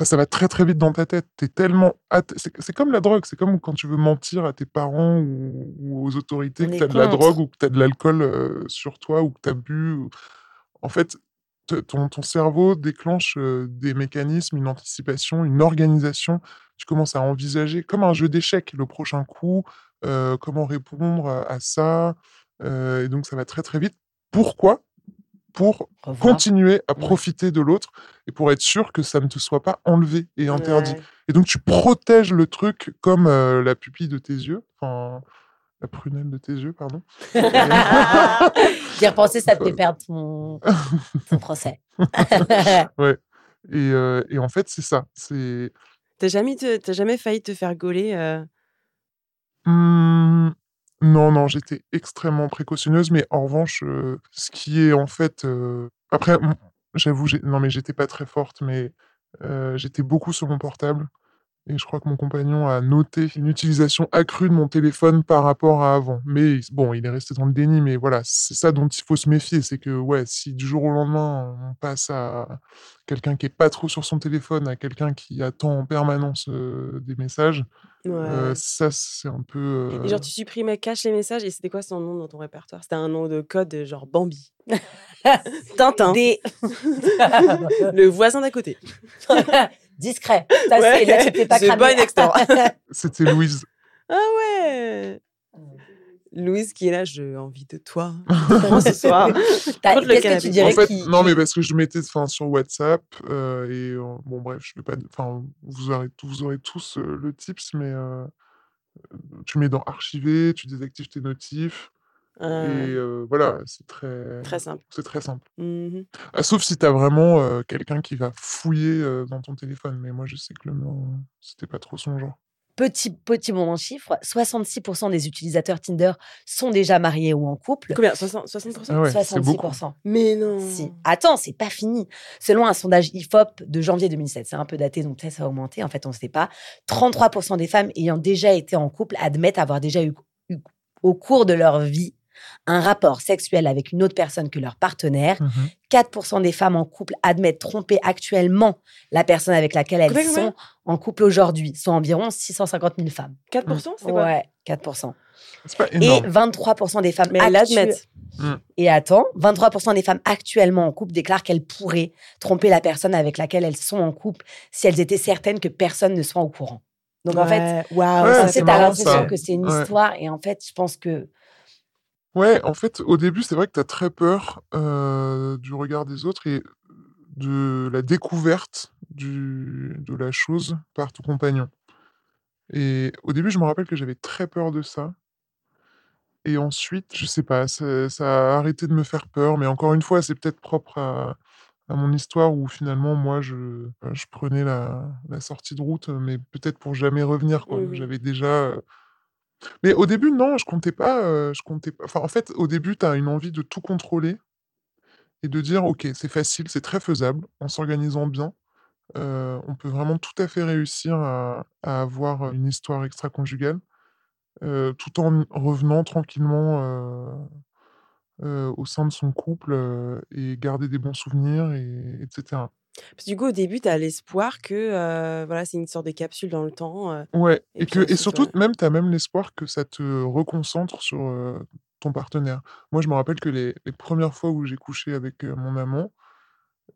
ça va très très vite dans ta tête. T'es tellement c'est comme la drogue, c'est comme quand tu veux mentir à tes parents ou aux autorités que t'as de la drogue ou que t'as de l'alcool sur toi ou que t'as bu. En fait, ton cerveau déclenche des mécanismes, une anticipation, une organisation. Tu commences à envisager comme un jeu d'échecs le prochain coup, comment répondre à ça. Et donc ça va très très vite. Pourquoi ? Pour continuer à profiter de l'autre et pour être sûr que ça ne te soit pas enlevé et interdit. Et donc, tu protèges le truc comme la pupille de tes yeux, la prunelle de tes yeux, pardon. J'ai repensé, ça te fait perdre ton procès. Ouais. Et en fait, c'est ça. T'as jamais failli te faire gauler Non, j'étais extrêmement précautionneuse, mais en revanche, ce qui est en fait... Après, j'avoue, j'étais pas très forte, mais j'étais beaucoup sur mon portable. Et je crois que mon compagnon a noté une utilisation accrue de mon téléphone par rapport à avant. Mais bon, il est resté dans le déni, mais voilà, c'est ça dont il faut se méfier. C'est que, ouais, si du jour au lendemain, on passe à quelqu'un qui n'est pas trop sur son téléphone, à quelqu'un qui attend en permanence des messages, ouais. Ça, c'est un peu... Et genre, tu supprimais cache les messages, et c'était quoi son nom dans ton répertoire? C'était un nom de code, genre Bambi. Tintin. Le voisin d'à côté. Discret. Ça, ouais. C'est là, tu t'es pas cramé. C'était Louise. Ah ouais. Louise qui est là, j'ai envie de toi. Ce soir. Qu'est-ce que tu dirais en fait, non, mais parce que je mettais sur WhatsApp et bon bref, je vais pas. Enfin, vous aurez tous le tips, mais tu mets dans archiver, tu désactives tes notifs. Et voilà, c'est très simple. C'est très simple. Mm-hmm. Sauf si t'as vraiment quelqu'un qui va fouiller dans ton téléphone. Mais moi, je sais que le mien, c'était pas trop son genre. Petit bon en chiffres, 66% des utilisateurs Tinder sont déjà mariés ou en couple. Combien 60%? Ah ouais, 66%. C'est beaucoup. Mais non. Si. Attends, c'est pas fini. Selon un sondage IFOP de janvier 2007, c'est un peu daté, donc peut-être ça a augmenté. En fait, on ne sait pas. 33% des femmes ayant déjà été en couple admettent avoir déjà eu au cours de leur vie un rapport sexuel avec une autre personne que leur partenaire. Mmh. 4% des femmes en couple admettent tromper actuellement la personne avec laquelle elles sont en couple aujourd'hui, soit environ 650 000 femmes. 4%, c'est quoi ? Ouais, 4%. C'est pas énorme. Et 23% des femmes... Mais elles l'admettent. Et attends, 23% des femmes actuellement en couple déclarent qu'elles pourraient tromper la personne avec laquelle elles sont en couple si elles étaient certaines que personne ne soit au courant. Donc en fait, c'est t'as l'impression que c'est une histoire et en fait, je pense que... Ouais, en fait, au début, c'est vrai que t'as très peur du regard des autres et de la découverte de la chose par ton compagnon. Et au début, je me rappelle que j'avais très peur de ça. Et ensuite, je sais pas, ça a arrêté de me faire peur. Mais encore une fois, c'est peut-être propre à mon histoire où finalement, moi, je prenais la sortie de route, mais peut-être pour jamais revenir, quoi. Mmh. J'avais déjà... Mais au début, non, je comptais pas. Enfin, en fait, au début, tu as une envie de tout contrôler et de dire, OK, c'est facile, c'est très faisable, en s'organisant bien, on peut vraiment tout à fait réussir à avoir une histoire extra-conjugale, tout en revenant tranquillement au sein de son couple et garder des bons souvenirs, etc. Parce que du coup, au début, tu as l'espoir que voilà, c'est une sorte de capsule dans le temps. Ouais, et surtout, même, tu as même l'espoir que ça te reconcentre sur ton partenaire. Moi, je me rappelle que les premières fois où j'ai couché avec mon amant,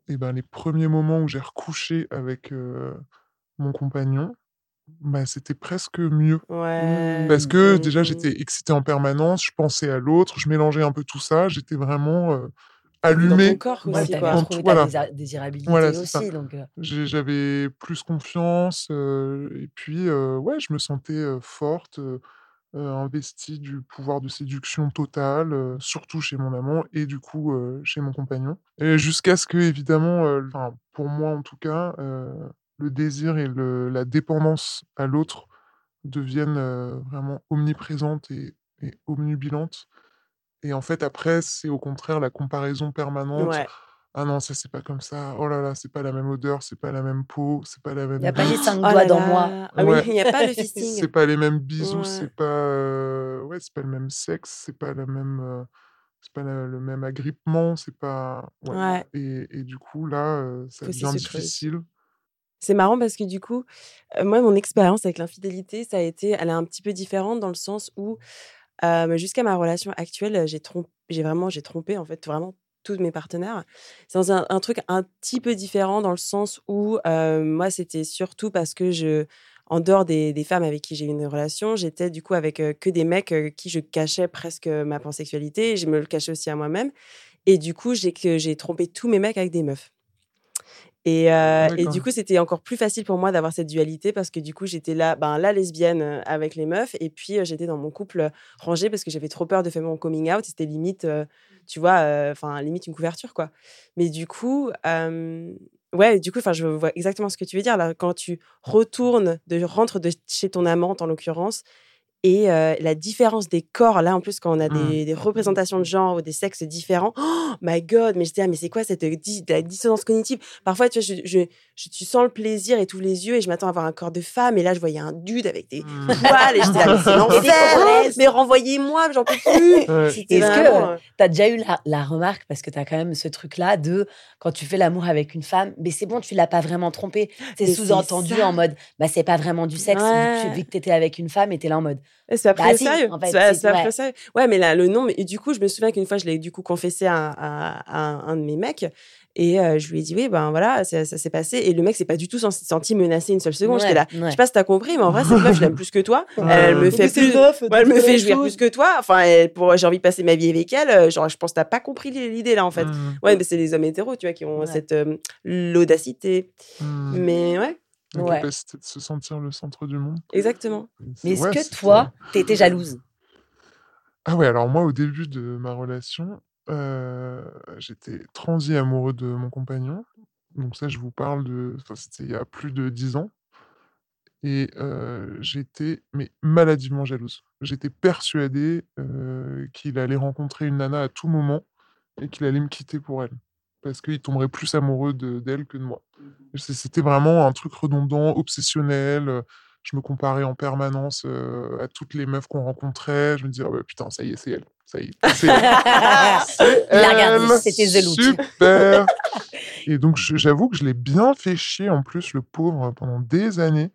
et ben, les premiers moments où j'ai recouché avec mon compagnon, bah, c'était presque mieux. Ouais. Parce que déjà, j'étais excitée en permanence, je pensais à l'autre, je mélangeais un peu tout ça, j'étais vraiment... allumé dans ton corps aussi, ouais, quoi. Trouvé ta désirabilité aussi, donc... J'avais plus confiance et puis ouais, je me sentais forte, investie du pouvoir de séduction totale, surtout chez mon amant et du coup chez mon compagnon, et jusqu'à ce que évidemment pour moi en tout cas le désir et la dépendance à l'autre deviennent vraiment omniprésentes et omnubilantes. Et en fait, après, c'est au contraire la comparaison permanente. Ouais. Ah non, ça, c'est pas comme ça. Oh là là, c'est pas la même odeur, c'est pas la même peau, c'est pas la même... Il n'y a pas les 5 doigts dans moi. Ah oui, il n'y a pas le fisting. C'est pas les mêmes bisous, c'est pas... Ouais, c'est pas le même sexe, c'est pas la même... C'est pas le même agrippement, c'est pas... Ouais. Ouais. Et du coup, là, ça devient difficile. C'est marrant parce que du coup, moi, mon expérience avec l'infidélité, ça a été... Elle est un petit peu différente dans le sens où... jusqu'à ma relation actuelle, j'ai trompé en fait vraiment tous mes partenaires. C'est dans un truc un petit peu différent dans le sens où moi c'était surtout parce que en dehors des femmes avec qui j'ai eu une relation, j'étais du coup avec que des mecs qui je cachais presque ma pansexualité, et je me le cachais aussi à moi-même, et du coup j'ai trompé tous mes mecs avec des meufs. Et du coup, c'était encore plus facile pour moi d'avoir cette dualité parce que du coup, j'étais là, la lesbienne avec les meufs. Et puis, j'étais dans mon couple rangé parce que j'avais trop peur de faire mon coming out. C'était limite, tu vois, limite une couverture, quoi. Mais du coup, je vois exactement ce que tu veux dire. Là, quand tu rentres de chez ton amante, en l'occurrence, Et la différence des corps, là, en plus, quand on a des représentations de genre ou des sexes différents, oh my God, mais je disais, ah, mais c'est quoi cette la dissonance cognitive ? Parfois, tu vois, tu sens le plaisir et tous les yeux, et je m'attends à avoir un corps de femme, et là, je voyais un dude avec des poils, et je disais, ah, mais c'est l'enfer, mais renvoyez-moi, j'en peux plus. Est-ce que t'as déjà eu la remarque, parce que t'as quand même ce truc-là de, quand tu fais l'amour avec une femme, mais c'est bon, tu l'as pas vraiment trompée. C'est sous-entendu en mode, bah, c'est pas vraiment du sexe, vu que t'étais avec une femme, et t'es là en mode, c'est après le sérieux. En fait, c'est après sérieux. Ouais, mais là, le nom. Et du coup, je me souviens qu'une fois, je l'ai du coup confessé à un de mes mecs. Et je lui ai dit, oui, ben voilà, ça s'est passé. Et le mec, c'est pas du tout senti menacé une seule seconde. J'étais là, je sais pas si t'as compris, mais en vrai, cette meuf, je l'aime plus que toi. Elle me fait jouir plus que toi. Enfin, j'ai envie de passer ma vie avec elle. Genre, je pense que t'as pas compris l'idée, là, en fait. Ouais, mais c'est les hommes hétéros, tu vois, qui ont cette l'audacité. Mais ouais. La capacité de se sentir le centre du monde. Exactement. Mais est-ce que toi, t'étais jalouse ? Ah ouais, alors moi, au début de ma relation, j'étais transi amoureux de mon compagnon. Donc ça, je vous parle de... Enfin, c'était il y a plus de 10 ans. Et j'étais maladivement jalouse. J'étais persuadé qu'il allait rencontrer une nana à tout moment et qu'il allait me quitter pour elle. Parce qu'il tomberait plus amoureux d'elle que de moi. C'était vraiment un truc redondant, obsessionnel. Je me comparais en permanence à toutes les meufs qu'on rencontrait. Je me disais, oh bah, putain, ça y est, c'est elle. Ça y est, c'est elle. C'était zélo. Super. Et donc, j'avoue que je l'ai bien fait chier, en plus, le pauvre, pendant des années.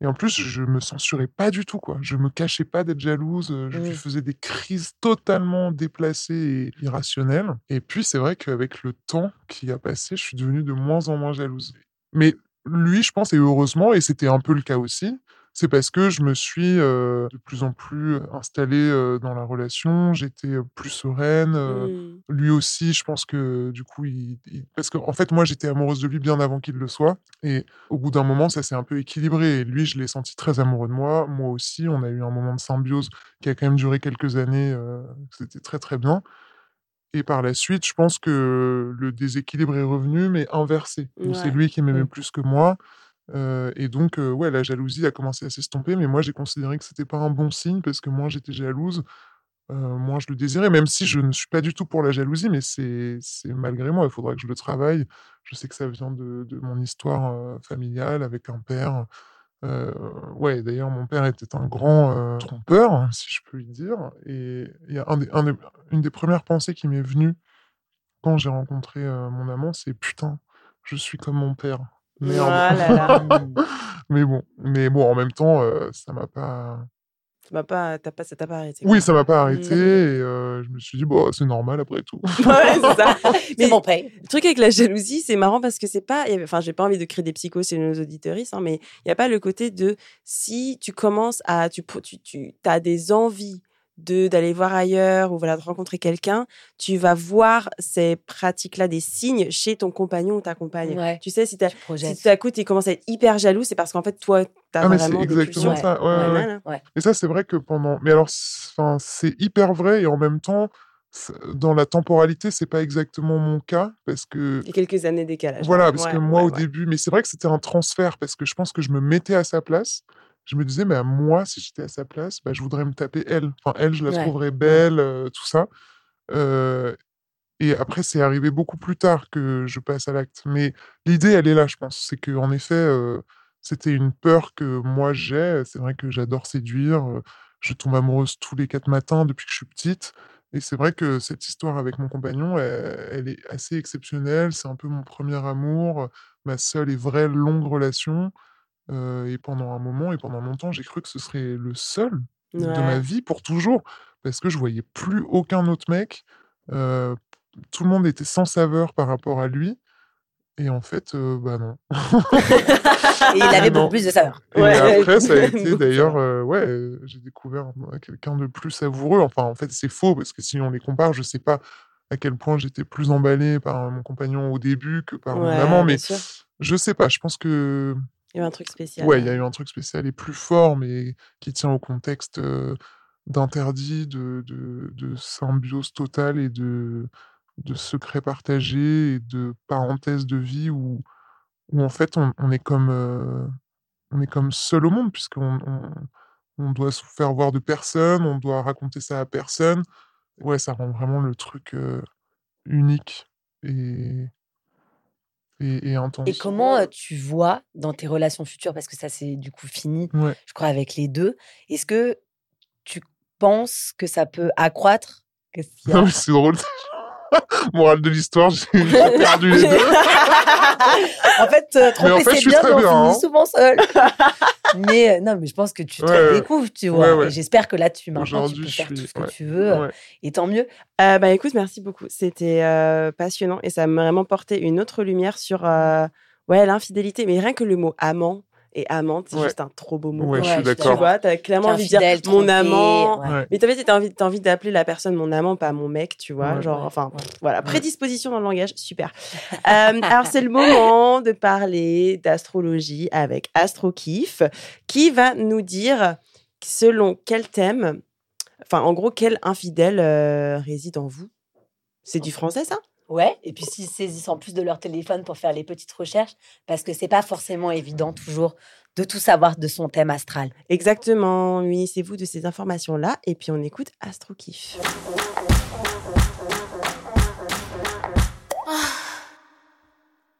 Et en plus, je me censurais pas du tout, quoi. Je me cachais pas d'être jalouse. Je lui faisais des crises totalement déplacées et irrationnelles. Et puis, c'est vrai qu'avec le temps qui a passé, je suis devenu de moins en moins jalouse. Mais lui, je pense, et heureusement, et c'était un peu le cas aussi, c'est parce que je me suis de plus en plus installé dans la relation. J'étais plus sereine. Lui aussi, je pense que du coup, parce qu'en fait, moi, j'étais amoureuse de lui bien avant qu'il le soit. Et au bout d'un moment, ça s'est un peu équilibré. Et lui, je l'ai senti très amoureux de moi. Moi aussi, on a eu un moment de symbiose qui a quand même duré quelques années. C'était très, très bien. Et par la suite, je pense que le déséquilibre est revenu, mais inversé. Donc, c'est lui qui m'aimait plus que moi. Et donc, ouais, la jalousie a commencé à s'estomper, mais moi j'ai considéré que c'était pas un bon signe parce que moins j'étais jalouse, moins je le désirais, même si je ne suis pas du tout pour la jalousie, mais c'est malgré moi, il faudra que je le travaille. Je sais que ça vient de mon histoire familiale avec un père. Ouais, d'ailleurs, mon père était un grand trompeur, si je peux le dire. Et il y a une des premières pensées qui m'est venue quand j'ai rencontré mon amant, c'est putain, je suis comme mon père. Merde. Ah là là. mais bon, en même temps, ça t'a pas arrêté. Quoi. Oui, ça m'a pas arrêté. Et je me suis dit, bon, c'est normal après tout. Ouais, c'est ça. Mais bon, le truc avec la jalousie, c'est marrant parce que c'est pas, enfin, j'ai pas envie de créer des psychos chez nos auditrices, hein, mais il y a pas le côté de si tu commences à, tu as des envies d'aller voir ailleurs ou voilà, de rencontrer quelqu'un, tu vas voir ces pratiques-là, des signes chez ton compagnon ou ta compagne. Ouais. Tu sais, si tout à coup, tu commences à être hyper jaloux, c'est parce qu'en fait, toi, t'as vraiment des pulsions. C'est exactement ça. Ouais. Et ça, c'est vrai que pendant... Mais alors, c'est hyper vrai et en même temps, dans la temporalité, c'est pas exactement mon cas parce que... Il y a quelques années décalage. Voilà, parce que moi, au début... Mais c'est vrai que c'était un transfert parce que je pense que je me mettais à sa place. Je me disais, mais moi, si j'étais à sa place, bah, je voudrais me taper elle. Enfin, elle, je la trouverais belle, tout ça. Et après, c'est arrivé beaucoup plus tard que je passe à l'acte. Mais l'idée, elle est là, je pense. C'est qu'en effet, c'était une peur que moi, j'ai. C'est vrai que j'adore séduire. Je tombe amoureuse tous les 4 matins depuis que je suis petite. Et c'est vrai que cette histoire avec mon compagnon, elle est assez exceptionnelle. C'est un peu mon premier amour, ma seule et vraie longue relation. Et pendant un moment et pendant longtemps, j'ai cru que ce serait le seul de ma vie pour toujours, parce que je voyais plus aucun autre mec. Tout le monde était sans saveur par rapport à lui. Et en fait, bah non. Et il avait beaucoup plus de saveur. Et après, ça a été d'ailleurs... j'ai découvert quelqu'un de plus savoureux. Enfin, en fait, c'est faux, parce que si on les compare, je sais pas à quel point j'étais plus emballé par mon compagnon au début que par mon amant. Mais je sais pas, je pense que... Il y a eu un truc spécial. Ouais, il y a eu un truc spécial et plus fort, mais qui tient au contexte d'interdit, de symbiose totale et de secrets partagés et de parenthèses de vie où en fait on est comme seul au monde, puisqu'on on doit se faire voir de personne, on doit raconter ça à personne. Ouais, ça rend vraiment le truc unique et intense. Et comment tu vois dans tes relations futures, parce que ça c'est du coup fini, ouais, je crois, avec les deux, est-ce que tu penses que ça peut accroître? Non, mais c'est drôle. Morale de l'histoire, j'ai perdu les deux. En fait, tromper, c'est bien, mais on finit souvent seul. Mais non, mais je pense que tu te découvres, tu vois. Ouais. Et j'espère que là, maintenant, tu peux faire tout ce que tu veux. Ouais. Et tant mieux. Bah, écoute, merci beaucoup. C'était passionnant et ça m'a vraiment porté une autre lumière sur l'infidélité. Mais rien que le mot amant et amante, c'est juste un trop beau mot. Ouais, je suis d'accord. Tu vois, t'as clairement envie de dire mon amant. Ouais. Mais en fait, t'as envie d'appeler la personne mon amant, pas mon mec, tu vois. Ouais, genre, enfin, voilà. Prédisposition dans le langage, super. Alors, c'est le moment de parler d'astrologie avec AstroKiff, qui va nous dire selon quel thème, enfin, en gros, quel infidèle réside en vous. C'est du français, ça ? Ouais, et puis s'ils saisissent en plus de leur téléphone pour faire les petites recherches, parce que c'est pas forcément évident toujours de tout savoir de son thème astral. Exactement, munissez-vous de ces informations-là, et puis on écoute AstroKiff.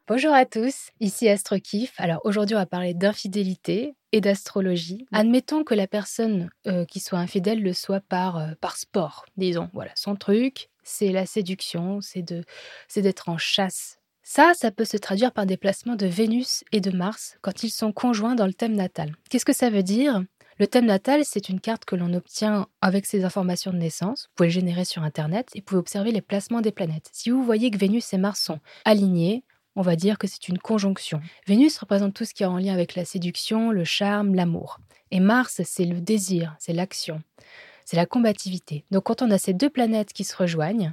Bonjour à tous, ici AstroKiff. Alors aujourd'hui, on va parler d'infidélité et d'astrologie. Admettons que la personne qui soit infidèle le soit par sport, disons, voilà, son truc. C'est la séduction, c'est d'être en chasse. Ça peut se traduire par des placements de Vénus et de Mars quand ils sont conjoints dans le thème natal. Qu'est-ce que ça veut dire ? Le thème natal, c'est une carte que l'on obtient avec ses informations de naissance. Vous pouvez le générer sur Internet et vous pouvez observer les placements des planètes. Si vous voyez que Vénus et Mars sont alignés, on va dire que c'est une conjonction. Vénus représente tout ce qui est en lien avec la séduction, le charme, l'amour. Et Mars, c'est le désir, c'est l'action. C'est la combativité. Donc, quand on a ces deux planètes qui se rejoignent,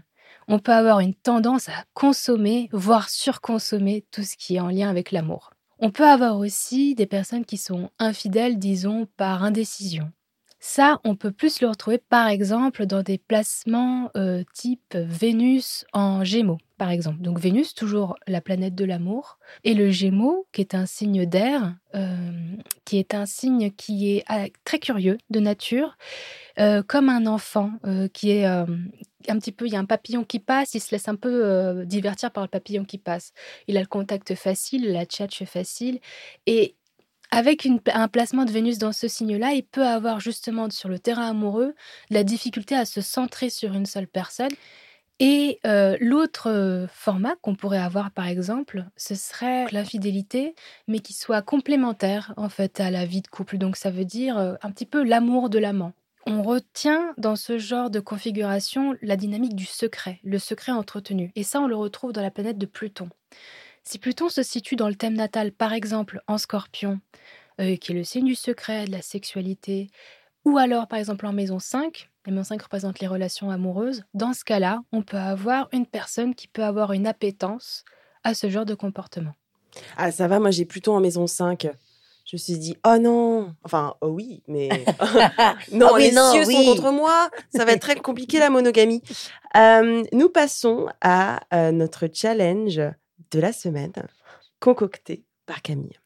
on peut avoir une tendance à consommer, voire surconsommer tout ce qui est en lien avec l'amour. On peut avoir aussi des personnes qui sont infidèles, disons, par indécision. Ça, on peut plus le retrouver, par exemple, dans des placements type Vénus en Gémeaux, par exemple. Donc, Vénus, toujours la planète de l'amour, et le Gémeaux, qui est un signe d'air, qui est un signe qui est très curieux de nature, comme un enfant qui est un petit peu... Il y a un papillon qui passe, il se laisse un peu divertir par le papillon qui passe. Il a le contact facile, la tchatche facile, et... Avec un placement de Vénus dans ce signe-là, il peut avoir justement sur le terrain amoureux de la difficulté à se centrer sur une seule personne. Et l'autre format qu'on pourrait avoir, par exemple, ce serait l'infidélité, mais qui soit complémentaire en fait à la vie de couple. Donc ça veut dire un petit peu l'amour de l'amant. On retient dans ce genre de configuration la dynamique du secret, le secret entretenu. Et ça, on le retrouve dans la planète de Pluton. Si Pluton se situe dans le thème natal, par exemple en Scorpion, qui est le signe du secret, de la sexualité, ou alors par exemple en maison 5, la maison 5 représente les relations amoureuses, dans ce cas-là, on peut avoir une personne qui peut avoir une appétence à ce genre de comportement. Ah ça va, moi j'ai Pluton en maison 5. Je me suis dit, oh non, enfin, oh oui, mais non, oh, mais les cieux sont contre moi. Ça va être très compliqué la monogamie. Nous passons à notre challenge de la semaine, concocté par Camille.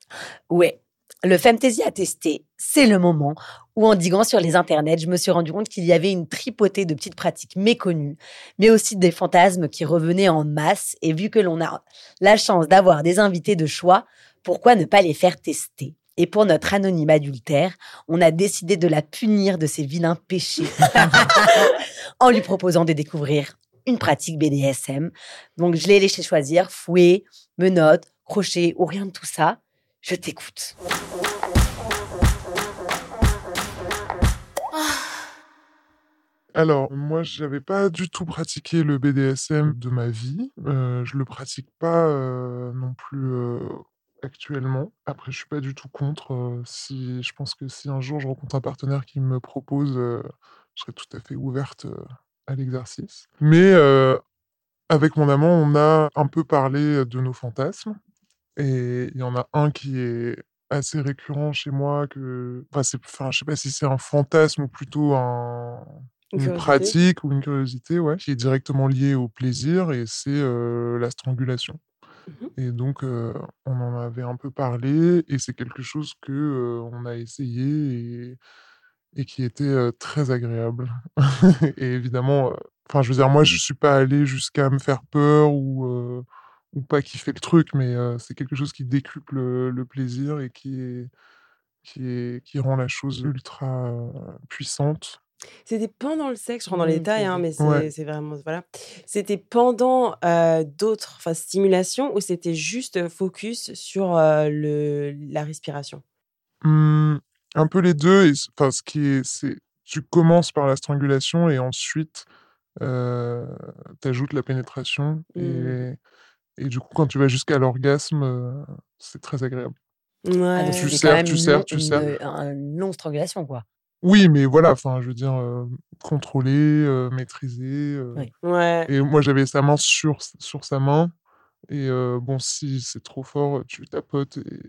Ouais, le Femtasy à tester, c'est le moment où, en diguant sur les internets, je me suis rendu compte qu'il y avait une tripotée de petites pratiques méconnues, mais aussi des fantasmes qui revenaient en masse. Et vu que l'on a la chance d'avoir des invités de choix, pourquoi ne pas les faire tester ? Et pour notre anonyme adultère, on a décidé de la punir de ses vilains péchés en lui proposant de découvrir une pratique BDSM. Donc, je l'ai laissé choisir fouet, menottes, crochet ou rien de tout ça. Je t'écoute. Alors, moi, je n'avais pas du tout pratiqué le BDSM de ma vie. Je ne le pratique pas non plus actuellement. Après, je ne suis pas du tout contre. Si, je pense que si un jour je rencontre un partenaire qui me propose, je serai tout à fait ouverte à l'exercice. Mais avec mon amant, on a un peu parlé de nos fantasmes. Et il y en a un qui est assez récurrent chez moi. Je ne sais pas si c'est un fantasme ou plutôt une pratique ou une curiosité qui est directement liée au plaisir, et c'est la strangulation. Et donc, on en avait un peu parlé et c'est quelque chose qu'on a essayé et qui était très agréable. Et évidemment, enfin, je veux dire, moi, je suis pas allé jusqu'à me faire peur ou pas kiffer le truc, mais c'est quelque chose qui décuple le plaisir et qui rend la chose ultra puissante. C'était pendant le sexe, je rentre dans les détails, hein, mais c'est vraiment... Voilà. C'était pendant d'autres stimulations ou c'était juste focus sur la respiration? Un peu les deux. Enfin, tu commences par la strangulation et ensuite, t'ajoutes la pénétration. Et du coup, quand tu vas jusqu'à l'orgasme, c'est très agréable. Ouais. Ah, donc tu serres. Une longue strangulation, quoi. Oui, mais voilà, je veux dire, contrôler, maîtriser. Oui. Ouais. Et moi, j'avais sa main sur sa main. Et bon, si c'est trop fort, tu tapotes et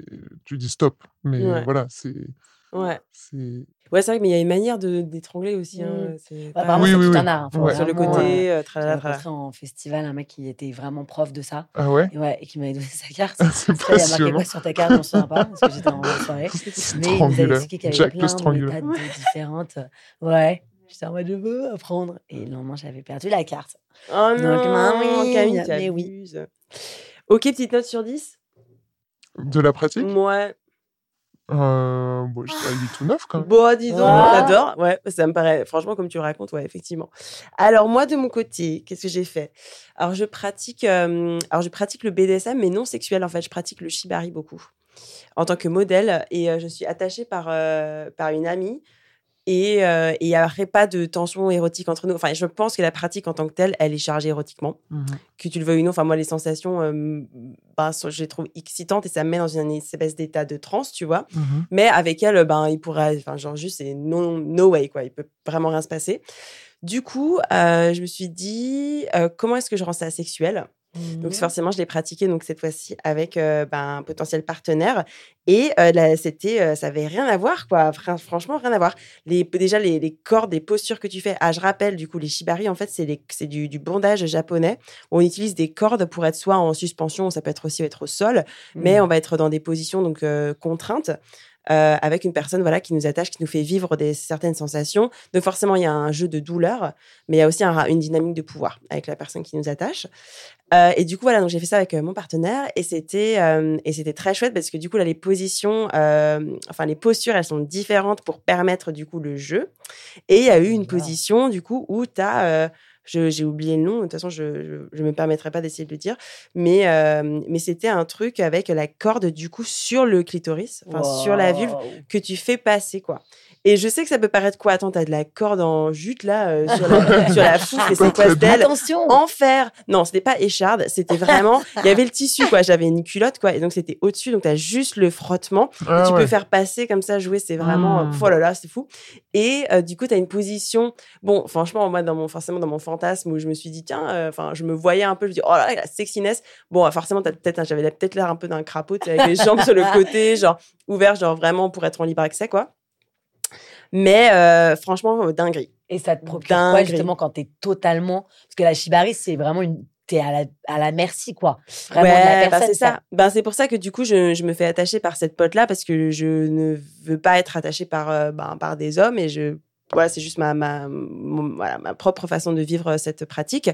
tu dis stop. Mais voilà, c'est... Ouais. C'est vrai, mais il y a une manière d'étrangler aussi. Hein. C'est pas... Apparemment, c'est tout un art. Sur le côté, tralala. J'ai rencontré en festival un mec qui était vraiment prof de ça. Ah ouais? Et qui m'avait donné sa carte. C'est passionnant. Il a marqué quoi sur ta carte? Je ne me souviens pas, parce que j'étais en soirée. Mais il nous avait expliqué qu'il y avait plein de méthodes différentes. Ouais. J'étais en mode, je veux apprendre. Et le lendemain, j'avais perdu la carte. Oh non! Donc, Camille, mais oui. Ok, petite note sur 10? De la pratique? Ouais. Bon, je dirais 8 ou 9 quand même. Bon, dis donc, on adore. Ouais, ça me paraît, franchement, comme tu le racontes, ouais, effectivement. Alors, moi, de mon côté, qu'est-ce que j'ai fait? Alors, je pratique le BDSM, mais non sexuel, en fait. Je pratique le shibari beaucoup en tant que modèle et je suis attachée par une amie. Et il n'y aurait pas de tension érotique entre nous. Enfin, je pense que la pratique en tant que telle, elle est chargée érotiquement. Mm-hmm. Que tu le veuilles ou non, enfin, moi, les sensations, je les trouve excitantes et ça me met dans une espèce d'état de transe, tu vois. Mm-hmm. Mais avec elle, il pourrait, c'est no way, quoi. Il ne peut vraiment rien se passer. Du coup, je me suis dit, comment est-ce que je rends ça sexuel? Donc forcément je l'ai pratiqué donc cette fois-ci avec un potentiel partenaire et ça avait rien à voir quoi, franchement rien à voir. Déjà les cordes, les postures que tu fais. Ah, je rappelle du coup les shibari en fait c'est du bondage japonais. On utilise des cordes pour être soit en suspension, ça peut être aussi être au sol, mais on va être dans des positions donc contraintes. Avec une personne voilà, qui nous attache, qui nous fait vivre certaines sensations. Donc forcément, il y a un jeu de douleur, mais il y a aussi une dynamique de pouvoir avec la personne qui nous attache. Et du coup, voilà, donc j'ai fait ça avec mon partenaire et c'était très chouette parce que du coup, là, les positions, les postures, elles sont différentes pour permettre du coup le jeu. Et il y a eu une position du coup où tu as... j'ai oublié le nom, de toute façon, je me permettrai pas d'essayer de le dire, mais c'était un truc avec la corde, du coup, sur le clitoris, sur la vulve, que tu fais passer, quoi. Et je sais que ça peut paraître quoi? Attends, t'as de la corde en jute, là, sur la foule, et c'est quoi, d'elle? Attention! Enfer! Non, c'était pas écharde, c'était vraiment, il y avait le tissu, quoi. J'avais une culotte, quoi. Et donc, c'était au-dessus, donc t'as juste le frottement. Ah, et tu peux faire passer comme ça, jouer, c'est vraiment, oh là là, c'est fou. Et, du coup, t'as une position, bon, franchement, moi, dans mon fantasme où je me suis dit, tiens, je me voyais un peu, je me dis, oh là là, la sexiness. Bon, forcément, j'avais peut-être l'air un peu d'un crapaud, avec les jambes sur le côté, genre, ouvert, genre vraiment pour être en libre accès, quoi. Mais franchement, dinguerie. Et ça te procure quoi, justement, quand t'es totalement... Parce que la shibari, c'est vraiment t'es à la merci, quoi. Vraiment de la personne, c'est ça. C'est pour ça que, du coup, je me fais attacher par cette pote-là, parce que je ne veux pas être attachée par des hommes, et voilà, c'est juste ma propre façon de vivre cette pratique.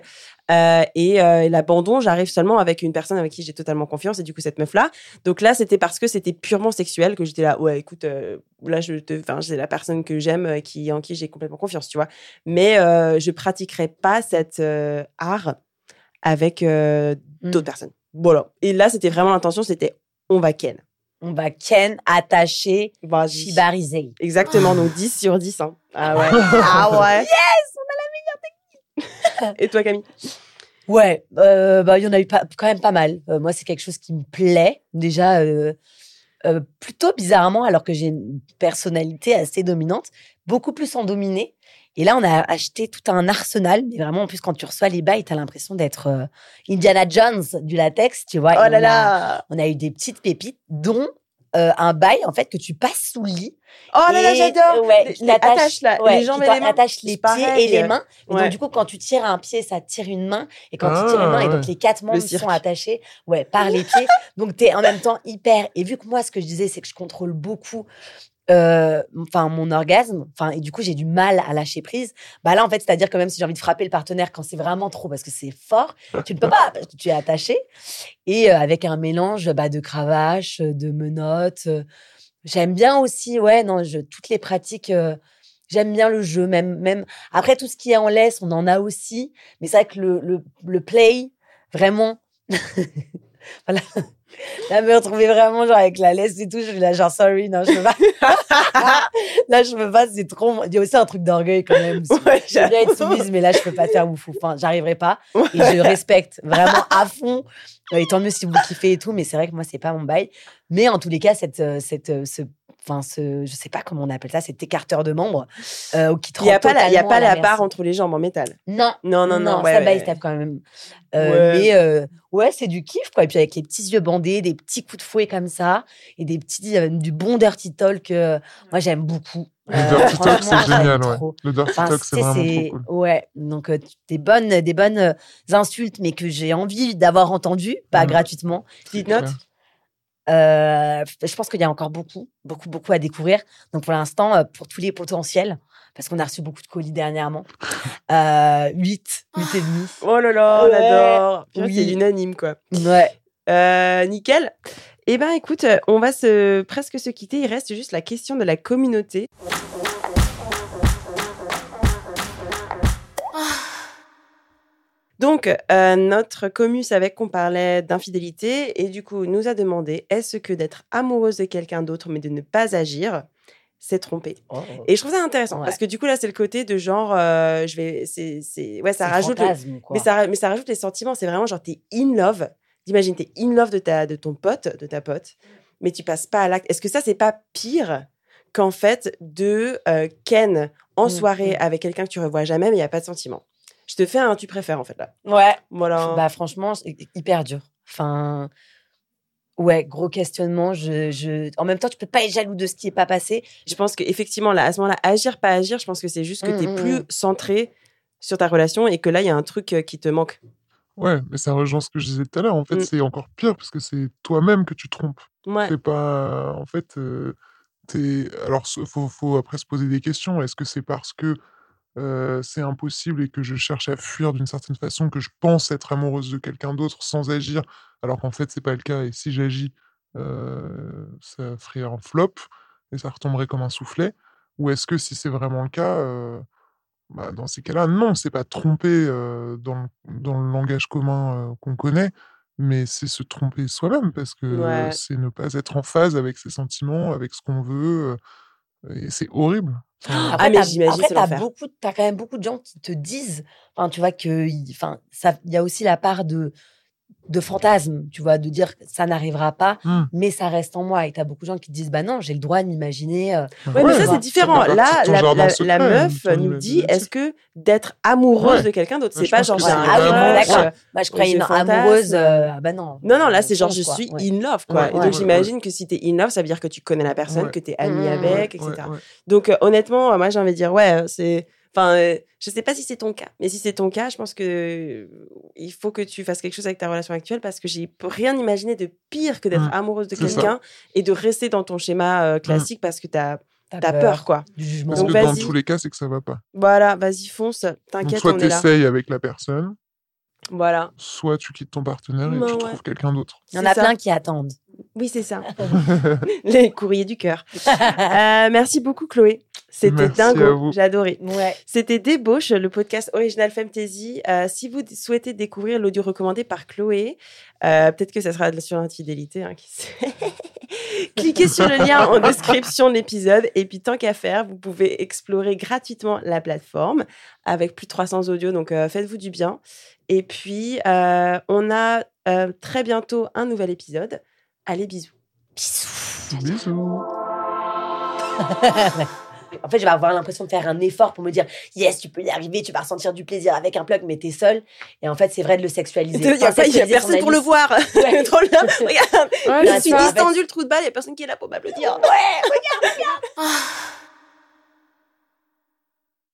Et l'abandon, j'arrive seulement avec une personne avec qui j'ai totalement confiance, et du coup, cette meuf-là. Donc là, c'était parce que c'était purement sexuel que j'étais là. Ouais, écoute, là, c'est la personne que j'aime, en qui j'ai complètement confiance, tu vois. Mais je ne pratiquerai pas cet art avec d'autres personnes. Voilà. Et là, c'était vraiment l'intention, c'était on va ken. On va ken, attaché, shibariser. Exactement, donc 10 sur 10. Hein. Ah ouais. Ah ouais. Yes, on a la meilleure technique. Et toi, Camille? Ouais, il y en a eu quand même pas mal. Moi, c'est quelque chose qui me plaît déjà, plutôt bizarrement, alors que j'ai une personnalité assez dominante, beaucoup plus en dominé. Et là, on a acheté tout un arsenal. Mais vraiment, en plus, quand tu reçois les bails, t'as l'impression d'être Indiana Jones du latex, tu vois. Oh là là. On a eu des petites pépites, dont un bail, en fait, que tu passes sous le lit. Oh là là, j'adore. Ouais, les jambes et les mains. Attache les pieds et les mains. Ouais. Donc, du coup, quand tu tires un pied, ça tire une main. Et quand tu tires une main, et donc les quatre membres sont attachés par les pieds. Donc, t'es en même temps hyper... Et vu que moi, ce que je disais, c'est que je contrôle beaucoup... mon orgasme, et du coup j'ai du mal à lâcher prise. Bah là en fait, c'est-à-dire que même si j'ai envie de frapper le partenaire quand c'est vraiment trop parce que c'est fort, tu ne peux pas, parce que tu es attaché. Et avec un mélange de cravache, de menottes. J'aime bien aussi, toutes les pratiques. J'aime bien le jeu, même. Après tout ce qui est en laisse, on en a aussi, mais c'est vrai que le play, vraiment. Voilà. Là, me retrouver vraiment avec la laisse et tout, je suis là sorry, non, je peux pas. Là, je peux pas, c'est trop... Il y a aussi un truc d'orgueil quand même. Ouais, je vais être soumise, mais là, je peux pas faire ouf. J'arriverai pas. Ouais. Et je respecte vraiment à fond. Et tant mieux si vous kiffez et tout, mais c'est vrai que moi, c'est pas mon bail. Mais en tous les cas, je sais pas comment on appelle ça, cet écarteur de membres qui trempe totalement. Il n'y a pas la barre entre les jambes en métal. Non. Ça baille quand même. C'est du kiff, quoi. Et puis avec les petits yeux bandés, des petits coups de fouet comme ça, et des petits, du bon dirty talk. Moi, j'aime beaucoup. Le dirty talk, c'est génial. Ouais. Le dirty talk, c'est vraiment trop cool. Ouais, donc des bonnes insultes, mais que j'ai envie d'avoir entendues, pas gratuitement. Petite note. Je pense qu'il y a encore beaucoup à découvrir. Donc pour l'instant, pour tous les potentiels, parce qu'on a reçu beaucoup de colis dernièrement, 8,5. Oh là là, on adore. Oui. C'est unanime, quoi. Ouais. Nickel. Eh ben, écoute, on va presque se quitter. Il reste juste la question de la communauté. Donc, notre commu savait qu'on parlait d'infidélité et du coup, nous a demandé « Est-ce que d'être amoureuse de quelqu'un d'autre mais de ne pas agir, c'est tromper ?» Et je trouve ça intéressant parce que du coup, là, c'est le côté de genre ça rajoute fantasme, quoi. Mais ça rajoute les sentiments. C'est vraiment genre t'es in love. Imagine, t'es in love de ta pote, mais tu passes pas à l'acte. Est-ce que ça, c'est pas pire qu'en fait de ken en soirée avec quelqu'un que tu revois jamais mais il n'y a pas de sentiment ? Je te fais un tu préfères, en fait, là. Ouais. Voilà. Bah, franchement, c'est hyper dur. Gros questionnement. En même temps, tu peux pas être jaloux de ce qui est pas passé. Je pense qu'effectivement, là, à ce moment-là, agir, pas agir, je pense que c'est juste que t'es plus centré sur ta relation et que là, il y a un truc qui te manque. Ouais, mais ça rejoint ce que je disais tout à l'heure. En fait, c'est encore pire parce que c'est toi-même que tu trompes. Ouais. C'est pas... En fait, alors, faut après se poser des questions. Est-ce que c'est parce que c'est impossible et que je cherche à fuir d'une certaine façon, que je pense être amoureuse de quelqu'un d'autre sans agir, alors qu'en fait, c'est pas le cas. Et si j'agis, ça ferait un flop et ça retomberait comme un soufflet. Ou est-ce que si c'est vraiment le cas, dans ces cas-là, non, c'est pas tromper dans le langage commun qu'on connaît, mais c'est se tromper soi-même parce que c'est ne pas être en phase avec ses sentiments, avec ce qu'on veut. Et c'est horrible. Après, mais j'imagine que t'as quand même beaucoup de gens qui te disent, tu vois, il y a aussi la part de fantasme, tu vois, de dire ça n'arrivera pas, mais ça reste en moi. Et t'as beaucoup de gens qui te disent, bah non, j'ai le droit de m'imaginer. Mais ça, c'est différent. Là, la meuf nous dit, est-ce que d'être amoureuse de quelqu'un d'autre, c'est pas genre, je croyais une amoureuse, bah non. Non, là, c'est genre, je suis in love, quoi. Et donc, j'imagine que si t'es in love, ça veut dire que tu connais la personne, que t'es amie avec, etc. Donc, honnêtement, moi, j'ai envie de dire, c'est. Je sais pas si c'est ton cas, mais si c'est ton cas, je pense que il faut que tu fasses quelque chose avec ta relation actuelle parce que j'ai rien imaginé de pire que d'être amoureuse de quelqu'un et de rester dans ton schéma classique parce que t'as peur, quoi. Du jugement. Parce que dans tous les cas, c'est que ça va pas. Voilà, vas-y, fonce, t'inquiète, on est là. Soit t'essayes avec la personne. Voilà. Soit tu quittes ton partenaire et tu trouves quelqu'un d'autre. Il y en a plein qui attendent. Oui, c'est ça. Les courriers du cœur. Merci beaucoup, Chloé. C'était dingo. J'ai adoré. Ouais. C'était Débauche, le podcast original Femtasy. Si vous souhaitez découvrir l'audio recommandé par Chloé, peut-être que ça sera sur l'infidélité, qui sait. Cliquez sur le lien en description de l'épisode. Et puis, tant qu'à faire, vous pouvez explorer gratuitement la plateforme avec plus de 300 audios. Donc, faites-vous du bien. Et puis, on a très bientôt un nouvel épisode. Allez, bisous. Bisous. Bisous. En fait, je vais avoir l'impression de faire un effort pour me dire « Yes, tu peux y arriver, tu vas ressentir du plaisir avec un plug, mais t'es seule. » Et en fait, c'est vrai de le sexualiser. Il n'y a personne pour le voir. Ouais. Trop bien. Regarde, je suis distendue le trou de balle, il n'y a personne qui est là pour m'applaudir. Ouais, regarde.